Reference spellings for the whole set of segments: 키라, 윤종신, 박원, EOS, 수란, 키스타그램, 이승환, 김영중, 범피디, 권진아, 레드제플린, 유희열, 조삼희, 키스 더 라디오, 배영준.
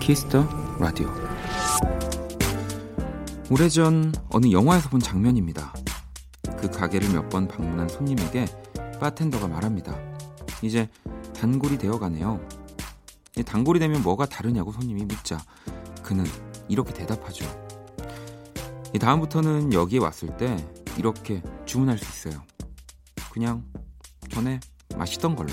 키스 더 라디오. 오래전 어느 영화에서 본 장면입니다. 그 가게를 몇 번 방문한 손님에게 바텐더가 말합니다. 이제 단골이 되어가네요. 단골이 되면 뭐가 다르냐고 손님이 묻자 그는 이렇게 대답하죠. 다음부터는 여기에 왔을 때 이렇게 주문할 수 있어요. 그냥 전에 마시던 걸로.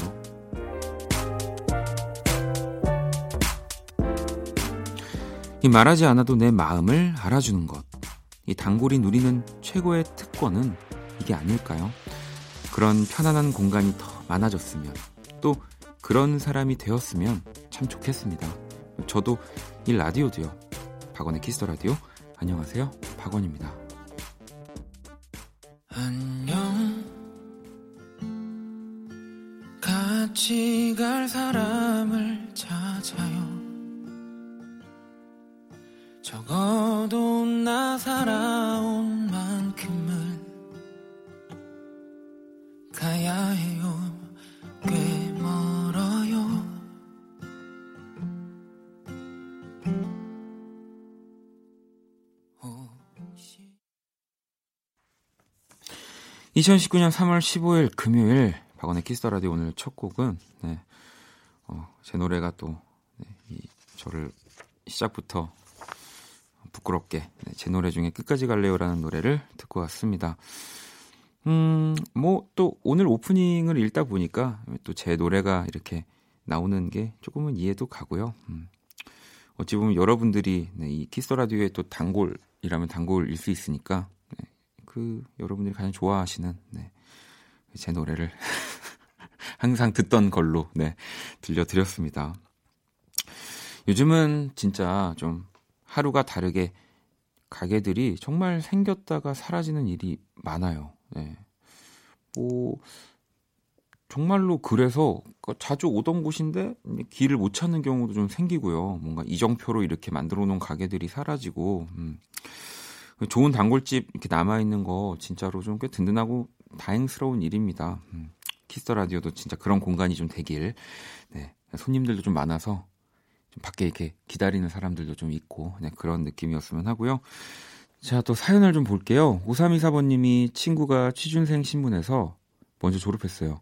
이 말하지 않아도 내 마음을 알아주는 것. 이 단골이 누리는 최고의 특권은 이게 아닐까요? 그런 편안한 공간이 더 많아졌으면, 또 그런 사람이 되었으면 참 좋겠습니다. 저도 이 라디오도요. 박원의 키스 더 라디오. 안녕하세요, 박원입니다. 안녕, 같이 갈 사람을 찾아요. 적어도 나 살아온 만큼은 가야 해요. 꽤 멀어요. 혹시... 2019년 3월 15일 금요일 박원의 키스 더 라디오. 오늘 첫 곡은 제 노래가 또 저를 시작부터 부끄럽게 제 노래 중에 끝까지 갈래요라는 노래를 듣고 왔습니다. 뭐 또 오늘 오프닝을 읽다 보니까 또 제 노래가 이렇게 나오는 게 조금은 이해도 가고요. 어찌 보면 여러분들이 이 키스 더 라디오의 또 단골이라면 단골일 수 있으니까 그 여러분들이 가장 좋아하시는 제 노래를 항상 듣던 걸로 들려드렸습니다. 요즘은 진짜 좀 하루가 다르게 가게들이 정말 생겼다가 사라지는 일이 많아요. 정말로 그래서 자주 오던 곳인데 길을 못 찾는 경우도 좀 생기고요. 뭔가 이정표로 이렇게 만들어 놓은 가게들이 사라지고, 좋은 단골집 이렇게 남아있는 거 진짜로 좀 꽤 든든하고 다행스러운 일입니다. 키스 더 라디오도 진짜 그런 공간이 좀 되길. 손님들도 좀 많아서 좀 밖에 이렇게 기다리는 사람들도 좀 있고 그런 느낌이었으면 하고요. 자, 또 사연을 좀 볼게요. 5324번님이 친구가 취준생 신분에서 먼저 졸업했어요.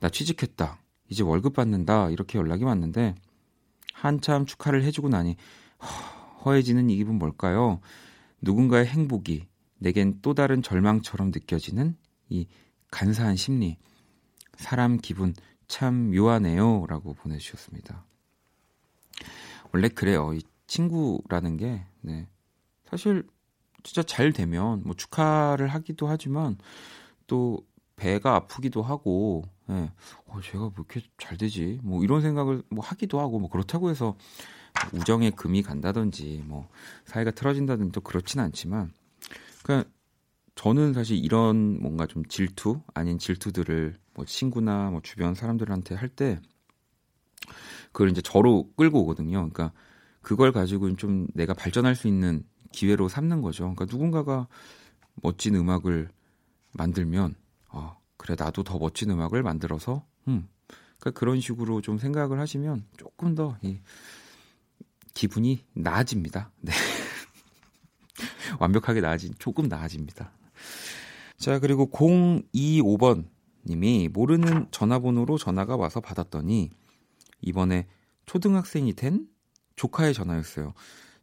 나 취직했다. 이제 월급 받는다. 이렇게 연락이 왔는데 한참 축하를 해주고 나니 허해지는 이 기분 뭘까요? 누군가의 행복이 내겐 또 다른 절망처럼 느껴지는 이 간사한 심리. 사람 기분 참 묘하네요. 라고 보내주셨습니다. 원래 그래요. 이 친구라는 게 사실 진짜 잘 되면 뭐 축하를 하기도 하지만 또 배가 아프기도 하고, 제가 왜 이렇게 잘 되지? 뭐 이런 생각을 뭐 하기도 하고, 뭐 그렇다고 해서 우정에 금이 간다든지 뭐 사이가 틀어진다든지 또 그렇진 않지만, 그러니까 저는 사실 이런 뭔가 좀 질투 아닌 질투들을 뭐 친구나 뭐 주변 사람들한테 할 때 그걸 이제 저로 끌고 오거든요. 그러니까 그걸 가지고 좀 내가 발전할 수 있는 기회로 삼는 거죠. 그러니까 누군가가 멋진 음악을 만들면 그래 나도 더 멋진 음악을 만들어서 그러니까 그런 식으로 좀 생각을 하시면 조금 더 이 기분이 나아집니다. 완벽하게 조금 나아집니다. 자, 그리고 025번 님이 모르는 전화번호로 전화가 와서 받았더니 이번에 초등학생이 된 조카의 전화였어요.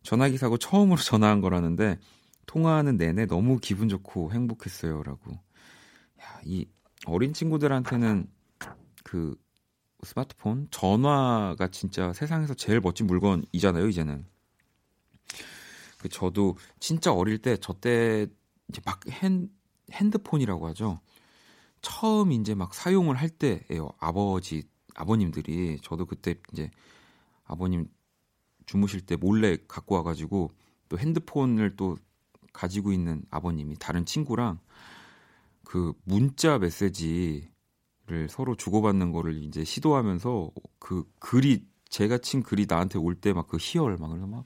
전화기 사고 처음으로 전화한 거라는데 통화하는 내내 너무 기분 좋고 행복했어요. 라고. 야, 이 어린 친구들한테는 그 스마트폰, 전화가 진짜 세상에서 제일 멋진 물건이잖아요, 이제는. 저도 진짜 어릴 때, 저때 이제 막 핸드폰이라고 하죠. 처음 이제 막 사용을 할 때예요. 아버님들이 저도 그때 이제 아버님 주무실 때 몰래 갖고 와가지고 또 핸드폰을 또 가지고 있는 아버님이 다른 친구랑 그 문자 메시지를 서로 주고받는 거를 이제 시도하면서 그 글이, 제가 친 글이 나한테 올 때 막 그 희열 막 그래서 막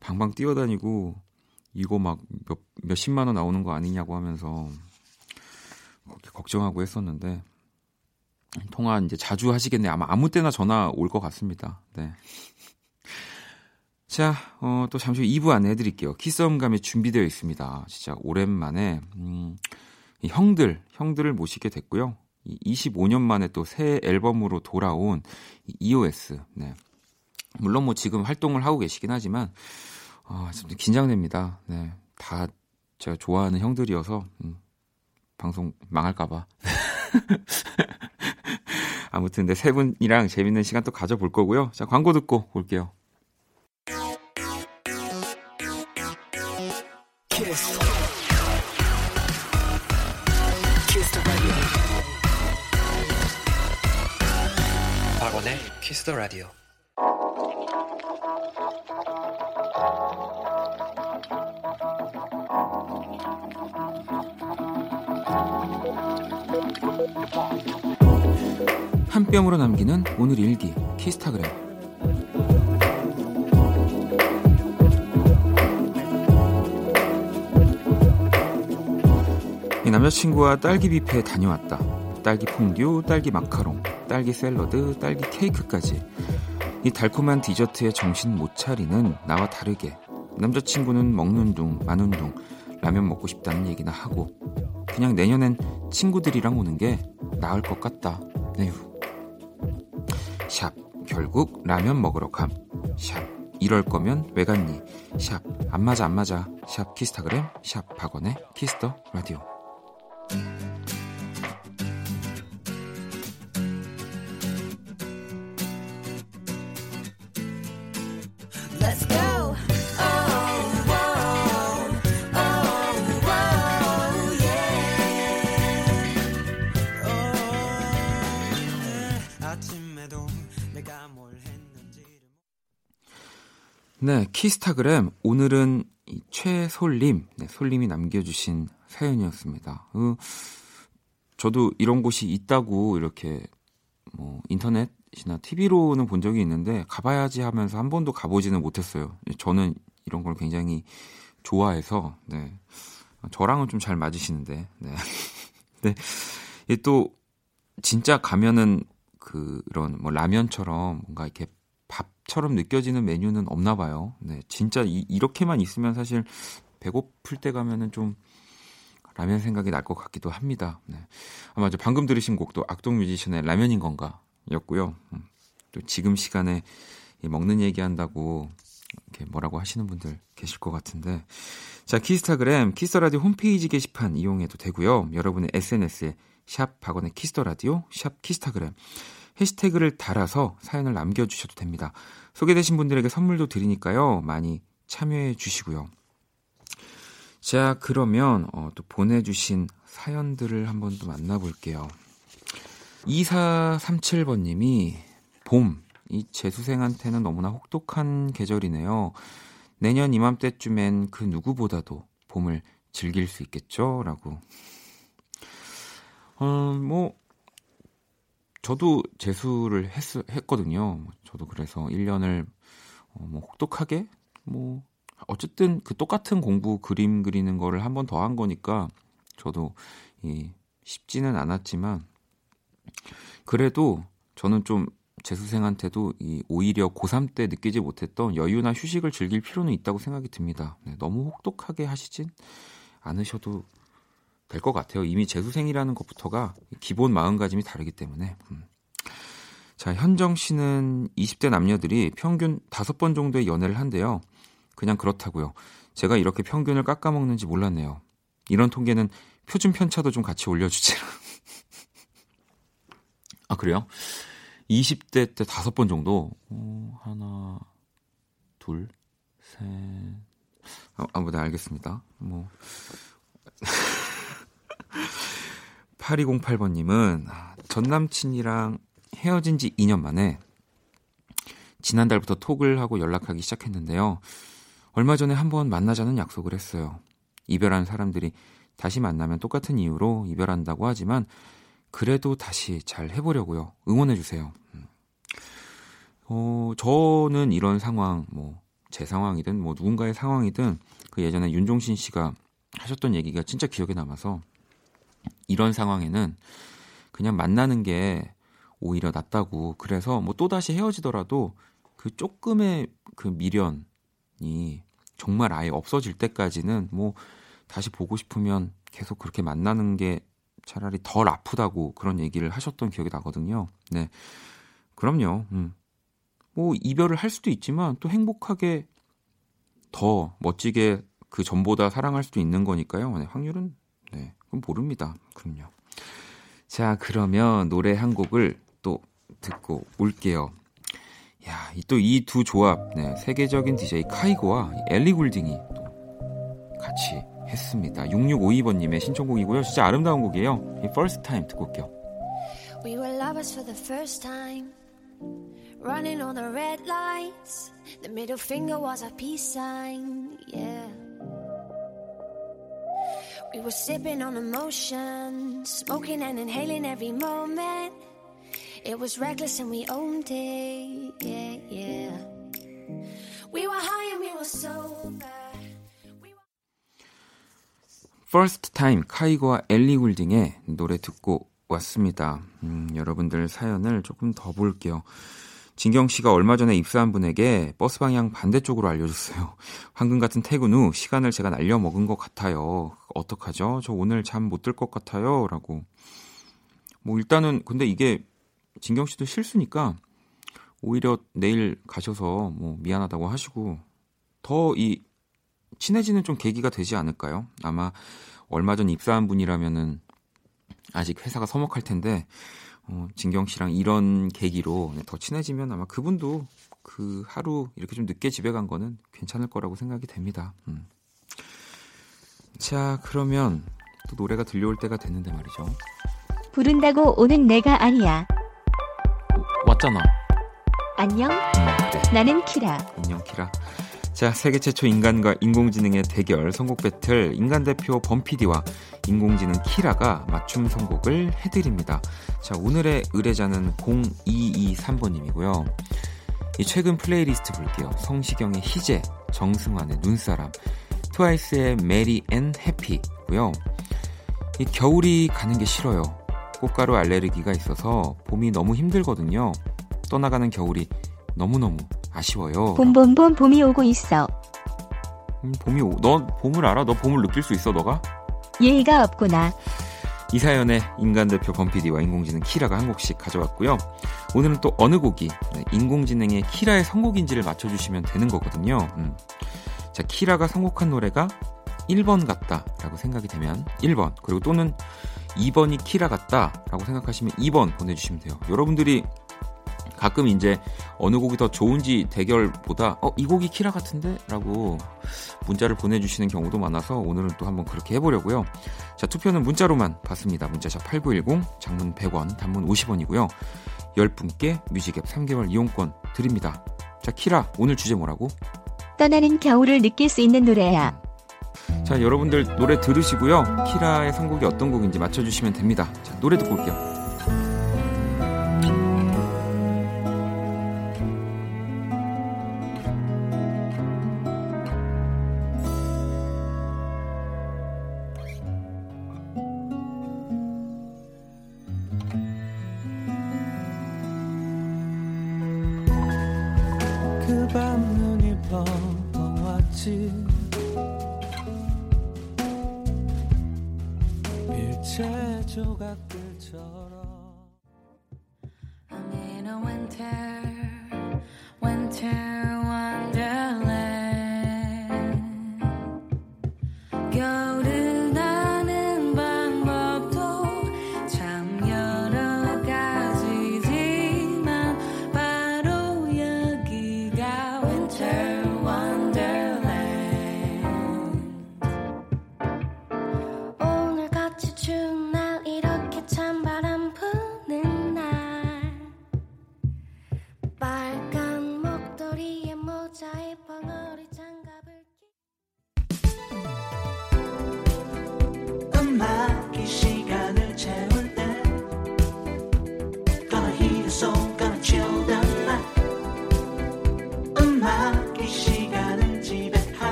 방방 뛰어다니고 이거 막 몇십만 원 나오는 거 아니냐고 하면서 걱정하고 했었는데 통화 이제 자주 하시겠네. 아마 아무 때나 전화 올 것 같습니다. 네. 자, 또 잠시 후 2부 안내해드릴게요. 키스험감이 준비되어 있습니다. 진짜 오랜만에 이 형들을 모시게 됐고요. 25년 만에 또 새 앨범으로 돌아온 EOS. 네. 물론 뭐 지금 활동을 하고 계시긴 하지만 좀 긴장됩니다. 네. 다 제가 좋아하는 형들이어서 방송 망할까봐. 아무튼 네, 세 분이랑 재밌는 시간 또 가져볼 거고요. 자, 광고 듣고 올게요. 박원의 키스 더 라디오. 한 뼘으로 남기는 오늘 일기 키스타그램. 남자친구와 딸기 뷔페에 다녀왔다. 딸기 퐁듀, 딸기 마카롱, 딸기 샐러드, 딸기 케이크까지. 이 달콤한 디저트에 정신 못 차리는 나와 다르게 남자친구는 먹는 둥 마는 둥 라면 먹고 싶다는 얘기나 하고 그냥 내년엔 친구들이랑 오는 게 나을 것 같다. 네유. 샵 결국 라면 먹으러 감. 샵 이럴 거면 왜 갔니. 샵 안 맞아 안 맞아. 샵 키스타그램. 샵 박원의 키스 더 라디오. Let's go. 네, 키스타그램. 오늘은 이 최솔님, 네, 솔님이 남겨주신 사연이었습니다. 저도 이런 곳이 있다고 이렇게 뭐 인터넷이나 TV로는 본 적이 있는데 가봐야지 하면서 한 번도 가보지는 못했어요. 저는 이런 걸 굉장히 좋아해서, 네, 저랑은 좀 잘 맞으시는데, 네, 네, 또 진짜 가면은 그런 뭐 라면처럼 뭔가 이렇게 밥처럼 느껴지는 메뉴는 없나 봐요. 네, 진짜 이렇게만 있으면 사실 배고플 때 가면은 좀 라면 생각이 날 것 같기도 합니다. 네. 아마 방금 들으신 곡도 악동뮤지션의 라면인 건가 였고요. 또 지금 시간에 먹는 얘기한다고 이렇게 뭐라고 하시는 분들 계실 것 같은데, 자, 키스타그램 키스더라디오 홈페이지 게시판 이용해도 되고요. 여러분의 SNS에 샵 박원의 키스더라디오, 샵 키스타그램 해시태그를 달아서 사연을 남겨주셔도 됩니다. 소개되신 분들에게 선물도 드리니까요, 많이 참여해 주시고요. 자, 그러면 또 보내주신 사연들을 한번 또 만나볼게요. 2437번님이 봄, 이 재수생한테는 너무나 혹독한 계절이네요. 내년 이맘때쯤엔 그 누구보다도 봄을 즐길 수 있겠죠? 라고. 뭐 저도 재수를 했거든요. 저도 그래서 1년을 뭐 혹독하게 뭐 어쨌든 그 똑같은 공부, 그림 그리는 거를 한 번 더 한 거니까 저도 쉽지는 않았지만 그래도 저는 좀 재수생한테도 오히려 고3 때 느끼지 못했던 여유나 휴식을 즐길 필요는 있다고 생각이 듭니다. 네, 너무 혹독하게 하시진 않으셔도 될 것 같아요. 이미 재수생이라는 것부터가 기본 마음가짐이 다르기 때문에. 자, 현정 씨는 20대 남녀들이 평균 5번 정도의 연애를 한대요. 그냥 그렇다고요. 제가 이렇게 평균을 깎아먹는지 몰랐네요. 이런 통계는 표준 편차도 좀 같이 올려주지. 아, 그래요? 20대 때 5번 정도? 하나, 둘, 셋. 네, 알겠습니다. 뭐. 8208번님은 전남친이랑 헤어진 지 2년 만에 지난달부터 톡을 하고 연락하기 시작했는데요. 얼마 전에 한번 만나자는 약속을 했어요. 이별한 사람들이 다시 만나면 똑같은 이유로 이별한다고 하지만 그래도 다시 잘 해보려고요. 응원해주세요. 저는 이런 상황, 뭐 제 상황이든 뭐 누군가의 상황이든 그 예전에 윤종신 씨가 하셨던 얘기가 진짜 기억에 남아서, 이런 상황에는 그냥 만나는 게 오히려 낫다고. 그래서 뭐 또다시 헤어지더라도 그 조금의 그 미련이 정말 아예 없어질 때까지는 뭐 다시 보고 싶으면 계속 그렇게 만나는 게 차라리 덜 아프다고 그런 얘기를 하셨던 기억이 나거든요. 네, 그럼요. 뭐 이별을 할 수도 있지만 또 행복하게 더 멋지게 그 전보다 사랑할 수도 있는 거니까요. 네, 확률은 네, 그건 모릅니다. 그럼요. 자, 그러면 노래 한 곡을 또 듣고 올게요. 야, 또 이 두 조합, 네, 세계적인 DJ 카이고와 엘리 굴딩이 또 같이 했습니다. 6652번님의 신청곡이고요. 진짜 아름다운 곡이에요. 이 First Time 듣고 올게요. We were lovers for the first time. Running on the red lights. The middle finger was a peace sign. Yeah. We were sipping on emotion. Smoking and inhaling every moment. It was reckless and we owned it. Yeah, yeah. We were high and we were sober. First Time 카이거와 엘리 굴딩의 노래 듣고 왔습니다. 여러분들 사연을 조금 더 볼게요. 진경 씨가 얼마 전에 입사한 분에게 버스 방향 반대쪽으로 알려줬어요. 황금 같은 퇴근 후 시간을 제가 날려 먹은 것 같아요. 어떡하죠? 저 오늘 잠 못 들 것 같아요. 라고. 뭐 일단은 근데 이게 진경 씨도 실수니까 오히려 내일 가셔서 뭐 미안하다고 하시고 더 이 친해지는 좀 계기가 되지 않을까요? 아마 얼마 전 입사한 분이라면은 아직 회사가 서먹할 텐데 진경 씨랑 이런 계기로 더 친해지면 아마 그분도 그 하루 이렇게 좀 늦게 집에 간 거는 괜찮을 거라고 생각이 됩니다. 자, 그러면 또 노래가 들려올 때가 됐는데 말이죠. 부른다고 오는 내가 아니야. 왔잖아. 안녕. 그래. 나는 키라. 안녕 키라. 자, 세계 최초 인간과 인공지능의 대결 선곡 배틀, 인간 대표 범피디와 인공지능 키라가 맞춤 선곡을 해드립니다. 자, 오늘의 의뢰자는 0223번님이고요. 이 최근 플레이리스트 볼게요. 성시경의 희재, 정승환의 눈사람, 트와이스의 메리 앤 해피고요. 이 겨울이 가는 게 싫어요. 꽃가루 알레르기가 있어서 봄이 너무 힘들거든요. 떠나가는 겨울이 너무너무 아쉬워요. 봄 봄이 오고 있어. 너 봄을 알아? 너 봄을 느낄 수 있어? 너가? 예의가 없구나. 이 사연에 인간대표 범피디와 인공지능 키라가 한 곡씩 가져왔고요. 오늘은 또 어느 곡이 인공지능의 키라의 선곡인지를 맞춰주시면 되는 거거든요. 자, 키라가 선곡한 노래가 1번 같다라고 생각이 되면 1번, 그리고 또는 2번이 키라 같다라고 생각하시면 2번 보내주시면 돼요. 여러분들이 가끔 이제 어느 곡이 더 좋은지 대결보다 이 곡이 키라 같은데? 라고 문자를 보내주시는 경우도 많아서 오늘은 또 한번 그렇게 해보려고요. 자, 투표는 문자로만 받습니다. 문자샵 8910, 장문 100원, 단문 50원이고요. 10분께 뮤직앱 3개월 이용권 드립니다. 자, 키라, 오늘 주제 뭐라고? 떠나는 겨울을 느낄 수 있는 노래야. 자, 여러분들 노래 들으시고요. 키라의 선곡이 어떤 곡인지 맞춰주시면 됩니다. 자, 노래 듣고 올게요.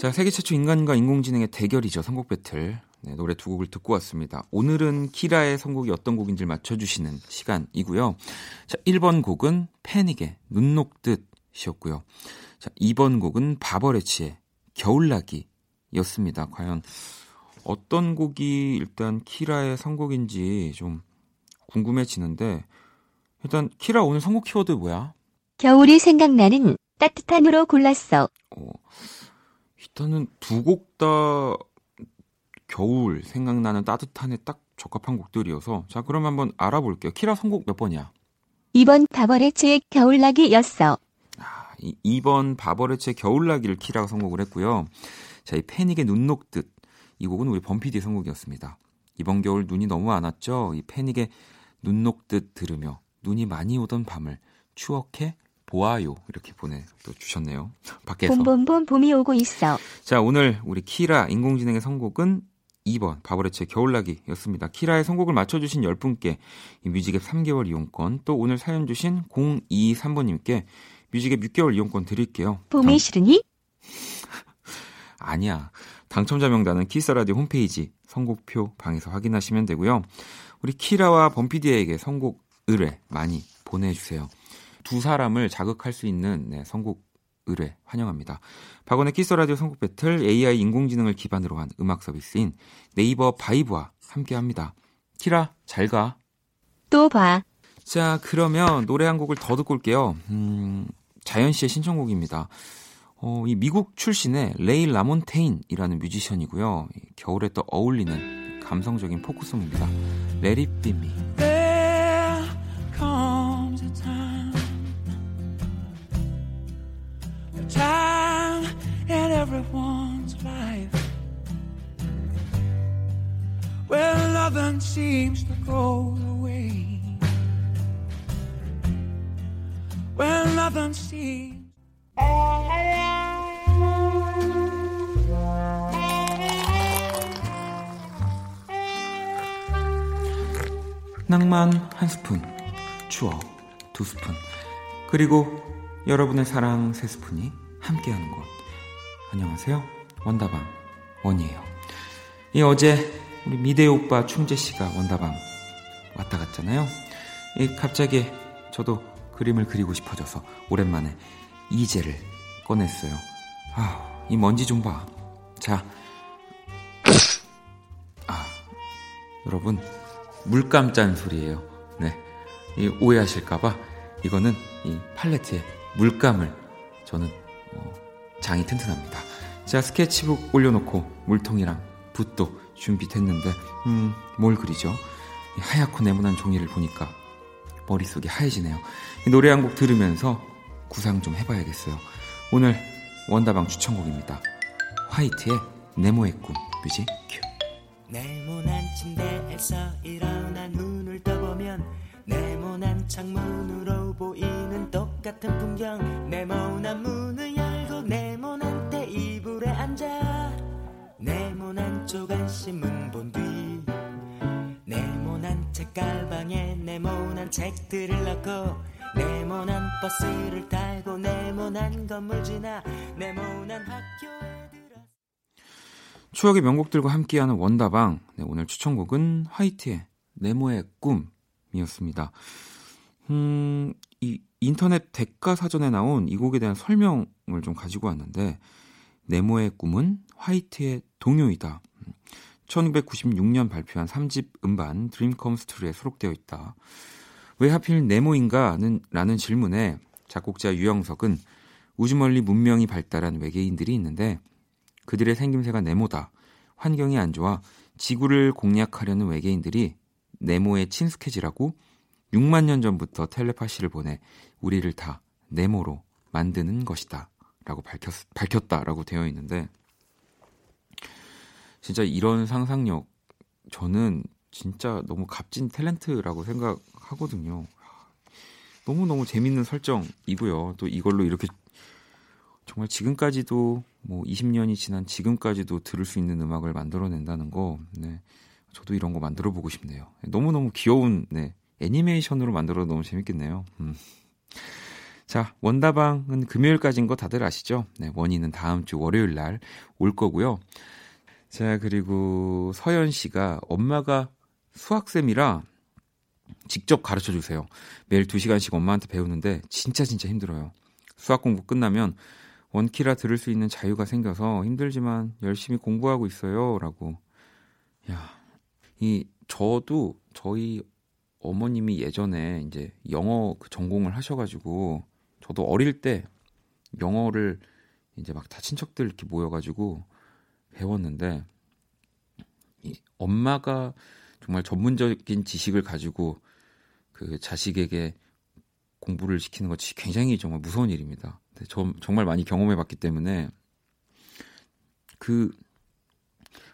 자, 세계 최초 인간과 인공지능의 대결이죠. 선곡 배틀. 네, 노래 두 곡을 듣고 왔습니다. 오늘은 키라의 선곡이 어떤 곡인지 맞춰주시는 시간이고요. 자, 1번 곡은 패닉의 눈 녹듯이었고요. 자, 2번 곡은 바버레치의 겨울나기였습니다. 과연 어떤 곡이 일단 키라의 선곡인지 좀 궁금해지는데, 일단 키라 오늘 선곡 키워드 뭐야? 겨울이 생각나는 따뜻함으로 골랐어. 일단은 두 곡 다 겨울 생각나는 따뜻함에 딱 적합한 곡들이어서, 자 그럼 한번 알아볼게요. 키라 선곡 몇 번이야? 2번 바버레츠의 겨울나기였어. 2번 바버레츠의 겨울나기를 키라가 선곡을 했고요. 자, 이 패닉의 눈 녹듯, 이 곡은 우리 범피디 선곡이었습니다. 이번 겨울 눈이 너무 안 왔죠? 이 패닉의 눈 녹듯 들으며 눈이 많이 오던 밤을 추억해 보아요. 이렇게 보내주셨네요. 밖에서. 봄봄봄 봄이 오고 있어. 자, 오늘 우리 키라 인공지능의 선곡은 2번 바버레츠의 겨울나기였습니다. 키라의 선곡을 맞춰주신 10분께 뮤직앱 3개월 이용권, 또 오늘 사연 주신 023번님께 뮤직앱 6개월 이용권 드릴게요. 봄이 싫으니? 아니야. 당첨자 명단은 키스 라디오 홈페이지 선곡표 방에서 확인하시면 되고요. 우리 키라와 범피디에게 선곡 의뢰 많이 보내주세요. 두 사람을 자극할 수 있는, 네, 선곡 의뢰 환영합니다. 박원의 키스 라디오 선곡 배틀, AI 인공지능을 기반으로 한 음악 서비스인 네이버 바이브와 함께합니다. 키라, 잘 가. 또 봐. 자, 그러면 노래 한 곡을 더 듣고 올게요. 자연 씨의 신청곡입니다. 이 미국 출신의 레이 라몬테인이라는 뮤지션이고요. 겨울에 또 어울리는 감성적인 포크송입니다. Let it be me. There comes a time, a time in everyone's life where nothing seems to go away, where nothing seems. 낭만 한 스푼, 추억 2스푼, 그리고 여러분의 사랑 3스푼이 함께하는 곳. 안녕하세요, 원다방 원이에요. 이 어제 우리 미대 오빠 충재 씨가 원다방 왔다 갔잖아요. 이 갑자기 저도 그림을 그리고 싶어져서 오랜만에 이제를 꺼냈어요. 아, 이 먼지 좀 봐. 자, 여러분, 물감 짠 소리예요. 네, 이 오해하실까봐 이거는 이 팔레트에 물감을, 저는 장이 튼튼합니다. 자, 스케치북 올려놓고 물통이랑 붓도 준비됐는데, 뭘 그리죠? 이 하얗고 네모난 종이를 보니까 머릿속이 하얘지네요. 이 노래 한 곡 들으면서 구상 좀 해봐야겠어요. 오늘 원다방 추천곡입니다. 화이트의 네모의 꿈. 뮤직 큐. 네모난 침대에서 일어나 눈을 떠보면 네모난 창문으로 보이는 똑같은 풍경. 네모난 문을 열고 네모난 테이블에 앉아 네모난 조간신문 본 뒤 네모난 책가방에 네모난 책들을 넣고 네모난 버스를 타고 네모난 건물 지나 네모난 학교에 들어. 추억의 명곡들과 함께하는 원다방. 네, 오늘 추천곡은 화이트의 네모의 꿈이었습니다. 이 인터넷 대가사전에 나온 이 곡에 대한 설명을 좀 가지고 왔는데, 네모의 꿈은 화이트의 동요이다. 1996년 발표한 3집 음반 드림컴 스토리에 수록되어 있다. 왜 하필 네모인가 라는 질문에 작곡자 유영석은 우주 멀리 문명이 발달한 외계인들이 있는데 그들의 생김새가 네모다. 환경이 안 좋아 지구를 공략하려는 외계인들이 네모에 친숙해지라고 6만 년 전부터 텔레파시를 보내 우리를 다 네모로 만드는 것이다 라고 밝혔다라고 되어 있는데, 진짜 이런 상상력 저는 진짜 너무 값진 탤런트라고 생각하거든요. 너무너무 재밌는 설정이고요. 또 이걸로 이렇게 정말 지금까지도, 뭐 20년이 지난 지금까지도 들을 수 있는 음악을 만들어낸다는 거, 네, 저도 이런 거 만들어보고 싶네요. 너무너무 귀여운, 네, 애니메이션으로 만들어도 너무 재밌겠네요. 자, 원다방은 금요일까지인 거 다들 아시죠? 네, 원인은 다음 주 월요일 날 올 거고요. 자, 그리고 서연 씨가 엄마가 수학쌤이라 직접 가르쳐주세요. 매일 2시간씩 엄마한테 배우는데 진짜 힘들어요. 수학 공부 끝나면 원키라 들을 수 있는 자유가 생겨서 힘들지만 열심히 공부하고 있어요. 라고. 야, 저도 저희 어머님이 예전에 이제 영어 전공을 하셔가지고 저도 어릴 때 영어를 이제 막 다 친척들 이렇게 모여가지고 배웠는데 이 엄마가 정말 전문적인 지식을 가지고 그 자식에게 공부를 시키는 것이 굉장히 정말 무서운 일입니다. 정말 많이 경험해봤기 때문에 그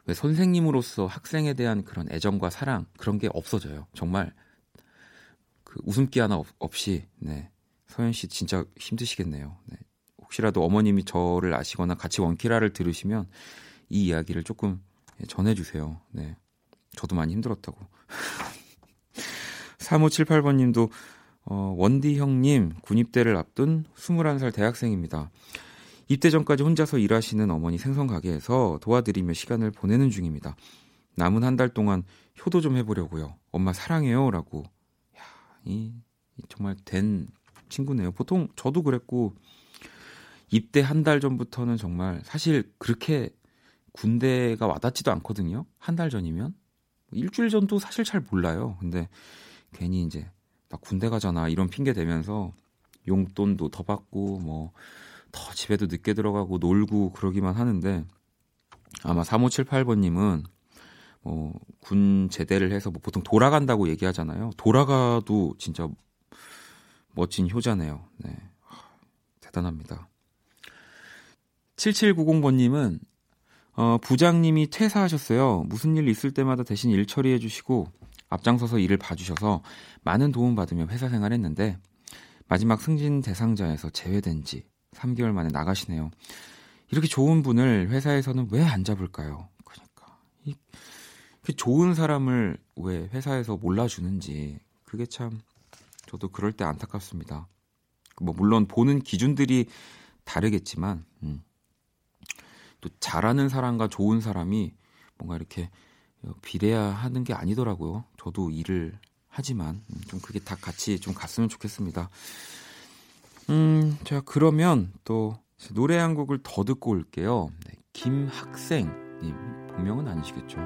왜 선생님으로서 학생에 대한 그런 애정과 사랑 그런 게 없어져요. 정말 그 웃음기 하나 없이 네. 서현 씨 진짜 힘드시겠네요. 네. 혹시라도 어머님이 저를 아시거나 같이 원키라를 들으시면 이 이야기를 조금 전해주세요. 네. 저도 많이 힘들었다고. 3578번님도 원디 형님 군입대를 앞둔 21살 대학생입니다. 입대 전까지 혼자서 일하시는 어머니 생선 가게에서 도와드리며 시간을 보내는 중입니다. 남은 한 달 동안 효도 좀 해보려고요. 엄마 사랑해요. 라고. 야, 정말 된 친구네요. 보통 저도 그랬고 입대 한 달 전부터는 정말 사실 그렇게 군대가 와닿지도 않거든요. 한 달 전이면. 일주일 전도 사실 잘 몰라요. 근데 괜히 이제 나 군대 가잖아 이런 핑계 대면서 용돈도 더 받고 뭐 더 집에도 늦게 들어가고 놀고 그러기만 하는데 아마 3578번님은 군 제대를 해서 뭐 보통 돌아간다고 얘기하잖아요. 돌아가도 진짜 멋진 효자네요. 네. 대단합니다. 7790번님은 부장님이 퇴사하셨어요. 무슨 일 있을 때마다 대신 일 처리해 주시고 앞장서서 일을 봐주셔서 많은 도움받으며 회사 생활했는데 마지막 승진 대상자에서 제외된 지 3개월 만에 나가시네요. 이렇게 좋은 분을 회사에서는 왜 안 잡을까요? 그러니까 그 좋은 사람을 왜 회사에서 몰라주는지 그게 참 저도 그럴 때 안타깝습니다. 뭐 물론 보는 기준들이 다르겠지만 또 잘하는 사람과 좋은 사람이 뭔가 이렇게 비례야 하는 게 아니더라고요. 저도 일을 하지만 좀 그게 다 같이 좀 갔으면 좋겠습니다. 자 그러면 또 노래 한 곡을 더 듣고 올게요. 네, 김학생님 본명은 아니시겠죠?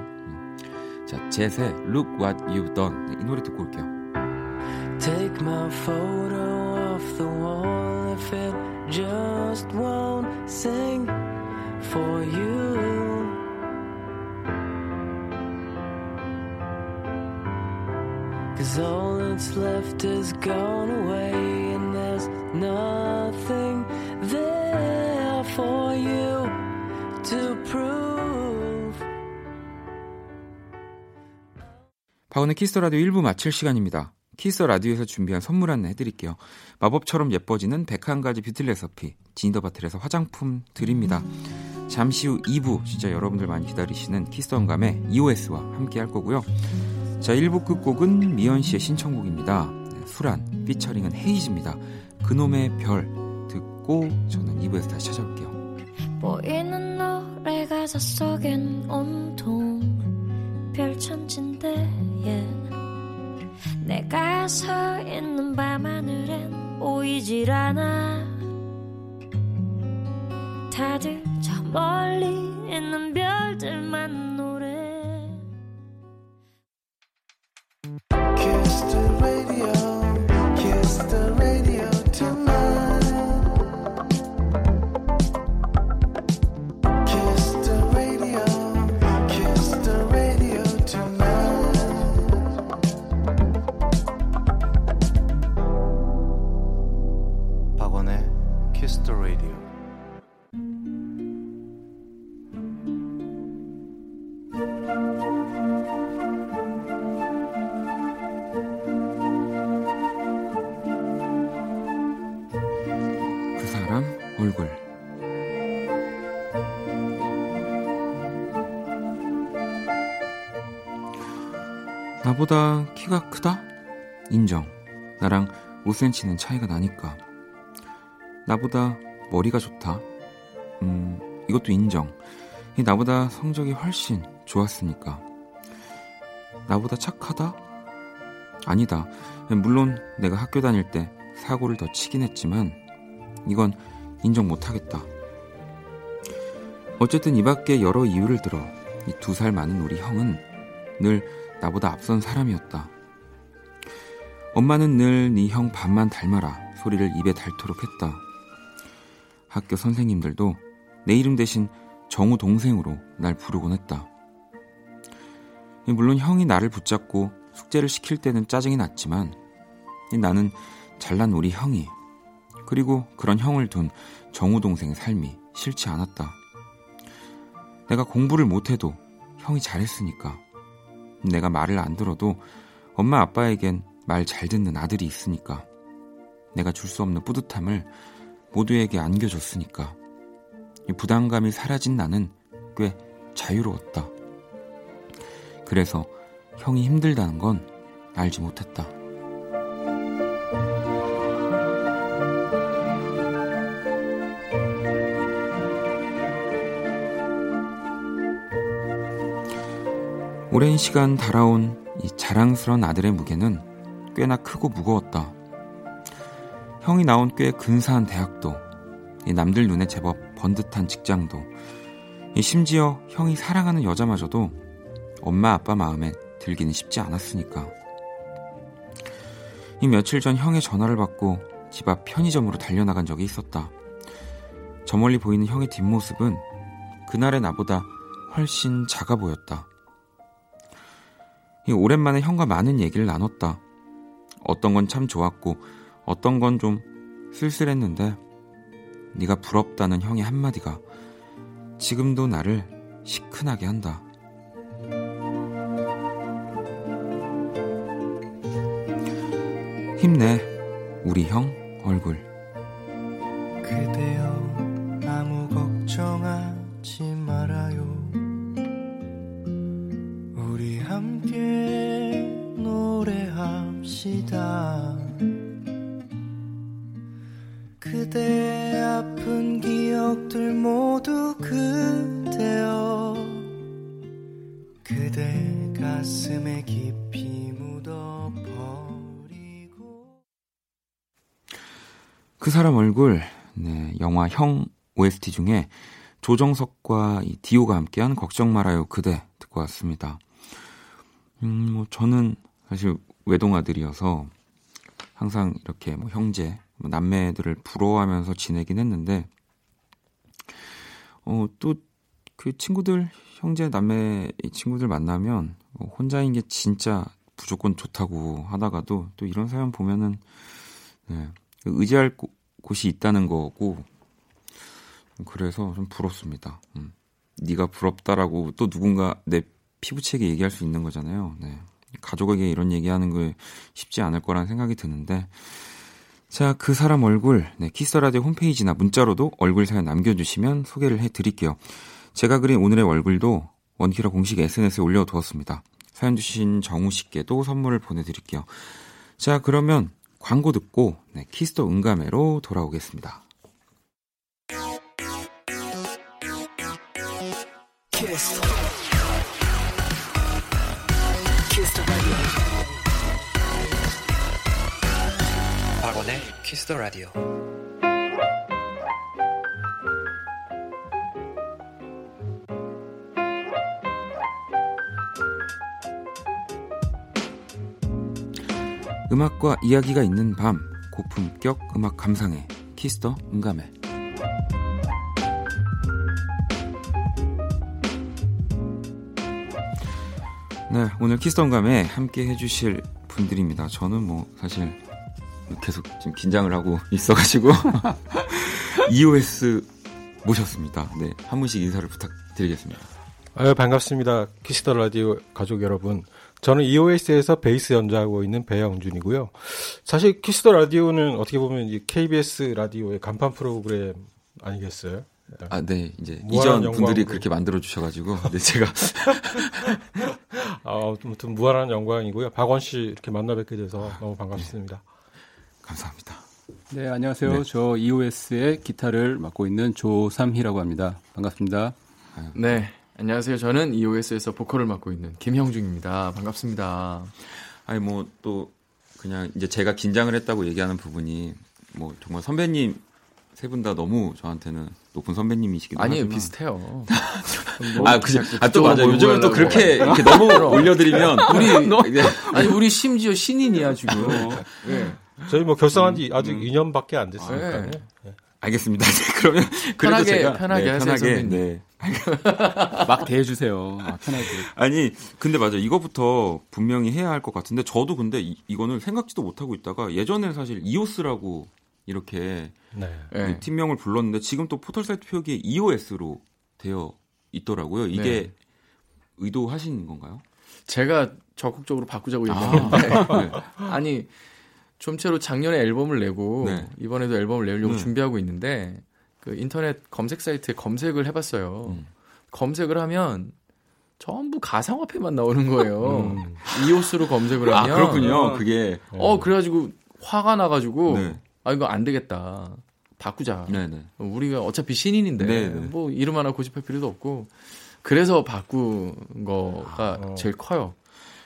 자 제세 Look What You've Done 네, 이 노래 듣고 올게요. Take my photo off the wall if it just won't sing for you. Cause all that's left is gone away and there's nothing there for you to prove. 박원의 키스 더 라디오 1부 마칠 시간입니다. 키스 더 라디오에서 준비한 선물 안내 해드릴게요. 마법처럼 예뻐지는 101가지 뷰티 레시피 지니더 바틀에서 화장품 드립니다. 잠시 후 2부 진짜 여러분들 많이 기다리시는 키스 더 언감의 EOS와 함께 할 거고요. 자 1부 끝곡은 미연씨의 신청곡입니다. 네, 수란 피처링은 헤이즈입니다. 그놈의 별 듣고 저는 2부에서 다시 찾아올게요. 보이는 노래 가사 속엔 온통 별천진대에 내가 서 있는 밤하늘엔 보이질 않아 다들 저 멀리 있는 별들만 노래 Kiss the radio, kiss the radio tonight. Kiss the radio, kiss the radio tonight. 박원의 Kiss the radio. 나보다 키가 크다? 인정. 나랑 5cm는 차이가 나니까. 나보다 머리가 좋다. 이것도 인정. 나보다 성적이 훨씬 좋았으니까. 나보다 착하다? 아니다. 물론 내가 학교 다닐 때 사고를 더 치긴 했지만 이건 인정 못하겠다. 어쨌든 이 밖에 여러 이유를 들어 이 2살 많은 우리 형은 늘 나보다 앞선 사람이었다. 엄마는 늘 네 형 반만 닮아라 소리를 입에 닳도록 했다. 학교 선생님들도 내 이름 대신 정우 동생으로 날 부르곤 했다. 물론 형이 나를 붙잡고 숙제를 시킬 때는 짜증이 났지만 나는 잘난 우리 형이, 그리고 그런 형을 둔 정우 동생의 삶이 싫지 않았다. 내가 공부를 못해도 형이 잘했으니까, 내가 말을 안 들어도 엄마 아빠에겐 말 잘 듣는 아들이 있으니까, 내가 줄 수 없는 뿌듯함을 모두에게 안겨줬으니까 부담감이 사라진 나는 꽤 자유로웠다. 그래서 형이 힘들다는 건 알지 못했다. 오랜 시간 달아온 이 자랑스러운 아들의 무게는 꽤나 크고 무거웠다. 형이 나온 꽤 근사한 대학도, 이 남들 눈에 제법 번듯한 직장도, 심지어 형이 사랑하는 여자마저도 엄마 아빠 마음에 들기는 쉽지 않았으니까. 이 며칠 전 형의 전화를 받고 집 앞 편의점으로 달려나간 적이 있었다. 저 멀리 보이는 형의 뒷모습은 그날의 나보다 훨씬 작아 보였다. 오랜만에 형과 많은 얘기를 나눴다. 어떤 건 참 좋았고 어떤 건 좀 쓸쓸했는데 네가 부럽다는 형의 한마디가 지금도 나를 시큰하게 한다. 힘내, 우리 형 얼굴. 그대여 아무 걱정하지 말아요. 우리 함께 노래합시다. 그대 아픈 기억들 모두 그대여, 그대 가슴에 깊이 묻어버. 그 사람 얼굴, 네, 영화 형 OST 중에 조정석과 이 디오가 함께한 걱정 말아요 그대 듣고 왔습니다. 뭐 저는 사실 외동아들이어서 항상 이렇게 뭐 형제, 뭐 남매들을 부러워하면서 지내긴 했는데, 또 그 친구들, 형제, 남매 친구들 만나면 혼자인 게 진짜 무조건 좋다고 하다가도 또 이런 사연 보면은, 네, 의지할 곳이 있다는 거고, 그래서 좀 부럽습니다. 네가 부럽다라고 또 누군가 내 피부책에 얘기할 수 있는 거잖아요. 네. 가족에게 이런 얘기하는 게 쉽지 않을 거란 생각이 드는데, 자, 그 사람 얼굴, 네, 키스라디오 홈페이지나 문자로도 얼굴 사연 남겨주시면 소개를 해드릴게요. 제가 그린 오늘의 얼굴도 원키라 공식 SNS에 올려두었습니다. 사연 주신 정우 씨께도 선물을 보내드릴게요. 자, 그러면 광고 듣고, 네, 키스더 응감회로 돌아오겠습니다. 키스. 키스더 라디오. 박원의 키스더 라디오. 음악과 이야기가 있는 밤, 고품격 음악 감상회 키스 더 응감회. 네, 오늘 키스 더 응감회 함께 해주실 분들입니다. 저는 뭐 사실 계속 지금 긴장을 하고 있어가지고 EOS 모셨습니다. 네, 한 분씩 인사를 부탁드리겠습니다. 아유, 반갑습니다. 키스 더 라디오 가족 여러분. 저는 EOS에서 베이스 연주하고 있는 배영준이고요. 사실 키스 더 라디오는 어떻게 보면 이 KBS 라디오의 간판 프로그램 아니겠어요? 아, 네. 이제 이전 분들이 그렇게 만들어 주셔 가지고 네, 제가 아무튼 무한한 영광이고요. 박원 씨 이렇게 만나 뵙게 돼서 너무 반갑습니다. 네. 감사합니다. 네, 안녕하세요. 네. 저 EOS의 기타를 맡고 있는 조삼희라고 합니다. 반갑습니다. 네, 안녕하세요. 저는 EOS에서 보컬을 맡고 있는 김영중입니다. 반갑습니다. 아니 뭐 또 그냥 이제 제가 긴장을 했다고 얘기하는 부분이 뭐 정말 선배님 세 분 다 너무 저한테는 높은 선배님이시기도 하지만 아니에요, 비슷해요. 또 맞아. 요즘은 또 그렇게 이렇게 너무 올려드리면 우리 아니 우리 심지어 신인이야 지금. 네. 저희 뭐 결성한 지 아직 2년밖에 안 됐으니까. 아, 네. 네. 알겠습니다. 그러면 그래도 제가 편하게 하세요, 선배님. 막 대해주세요. 아, 편하게. 아니 근데 맞아, 이거부터 분명히 해야 할 것 같은데 저도 근데 이거는 생각지도 못하고 있다가 예전에 사실 이오스라고 이렇게 네. 팀명을 불렀는데 지금 또 포털 사이트 표기에 EOS로 되어 있더라고요. 이게 네. 의도하신 건가요? 제가 적극적으로 바꾸자고 얘기했는데 아니 좀채로 작년에 앨범을 내고 네. 이번에도 앨범을 내려고 준비하고 있는데 그 인터넷 검색 사이트에 검색을 해봤어요. 검색을 하면 전부 가상화폐만 나오는 거예요. EOS로 검색을 하면. 아, 그렇군요. 그게. 그래가지고 화가 나가지고 네. 아, 이거 안 되겠다. 바꾸자. 네네. 우리가 어차피 신인인데 네네. 뭐 이름 하나 고집할 필요도 없고. 그래서 바꾼 거가 제일 커요.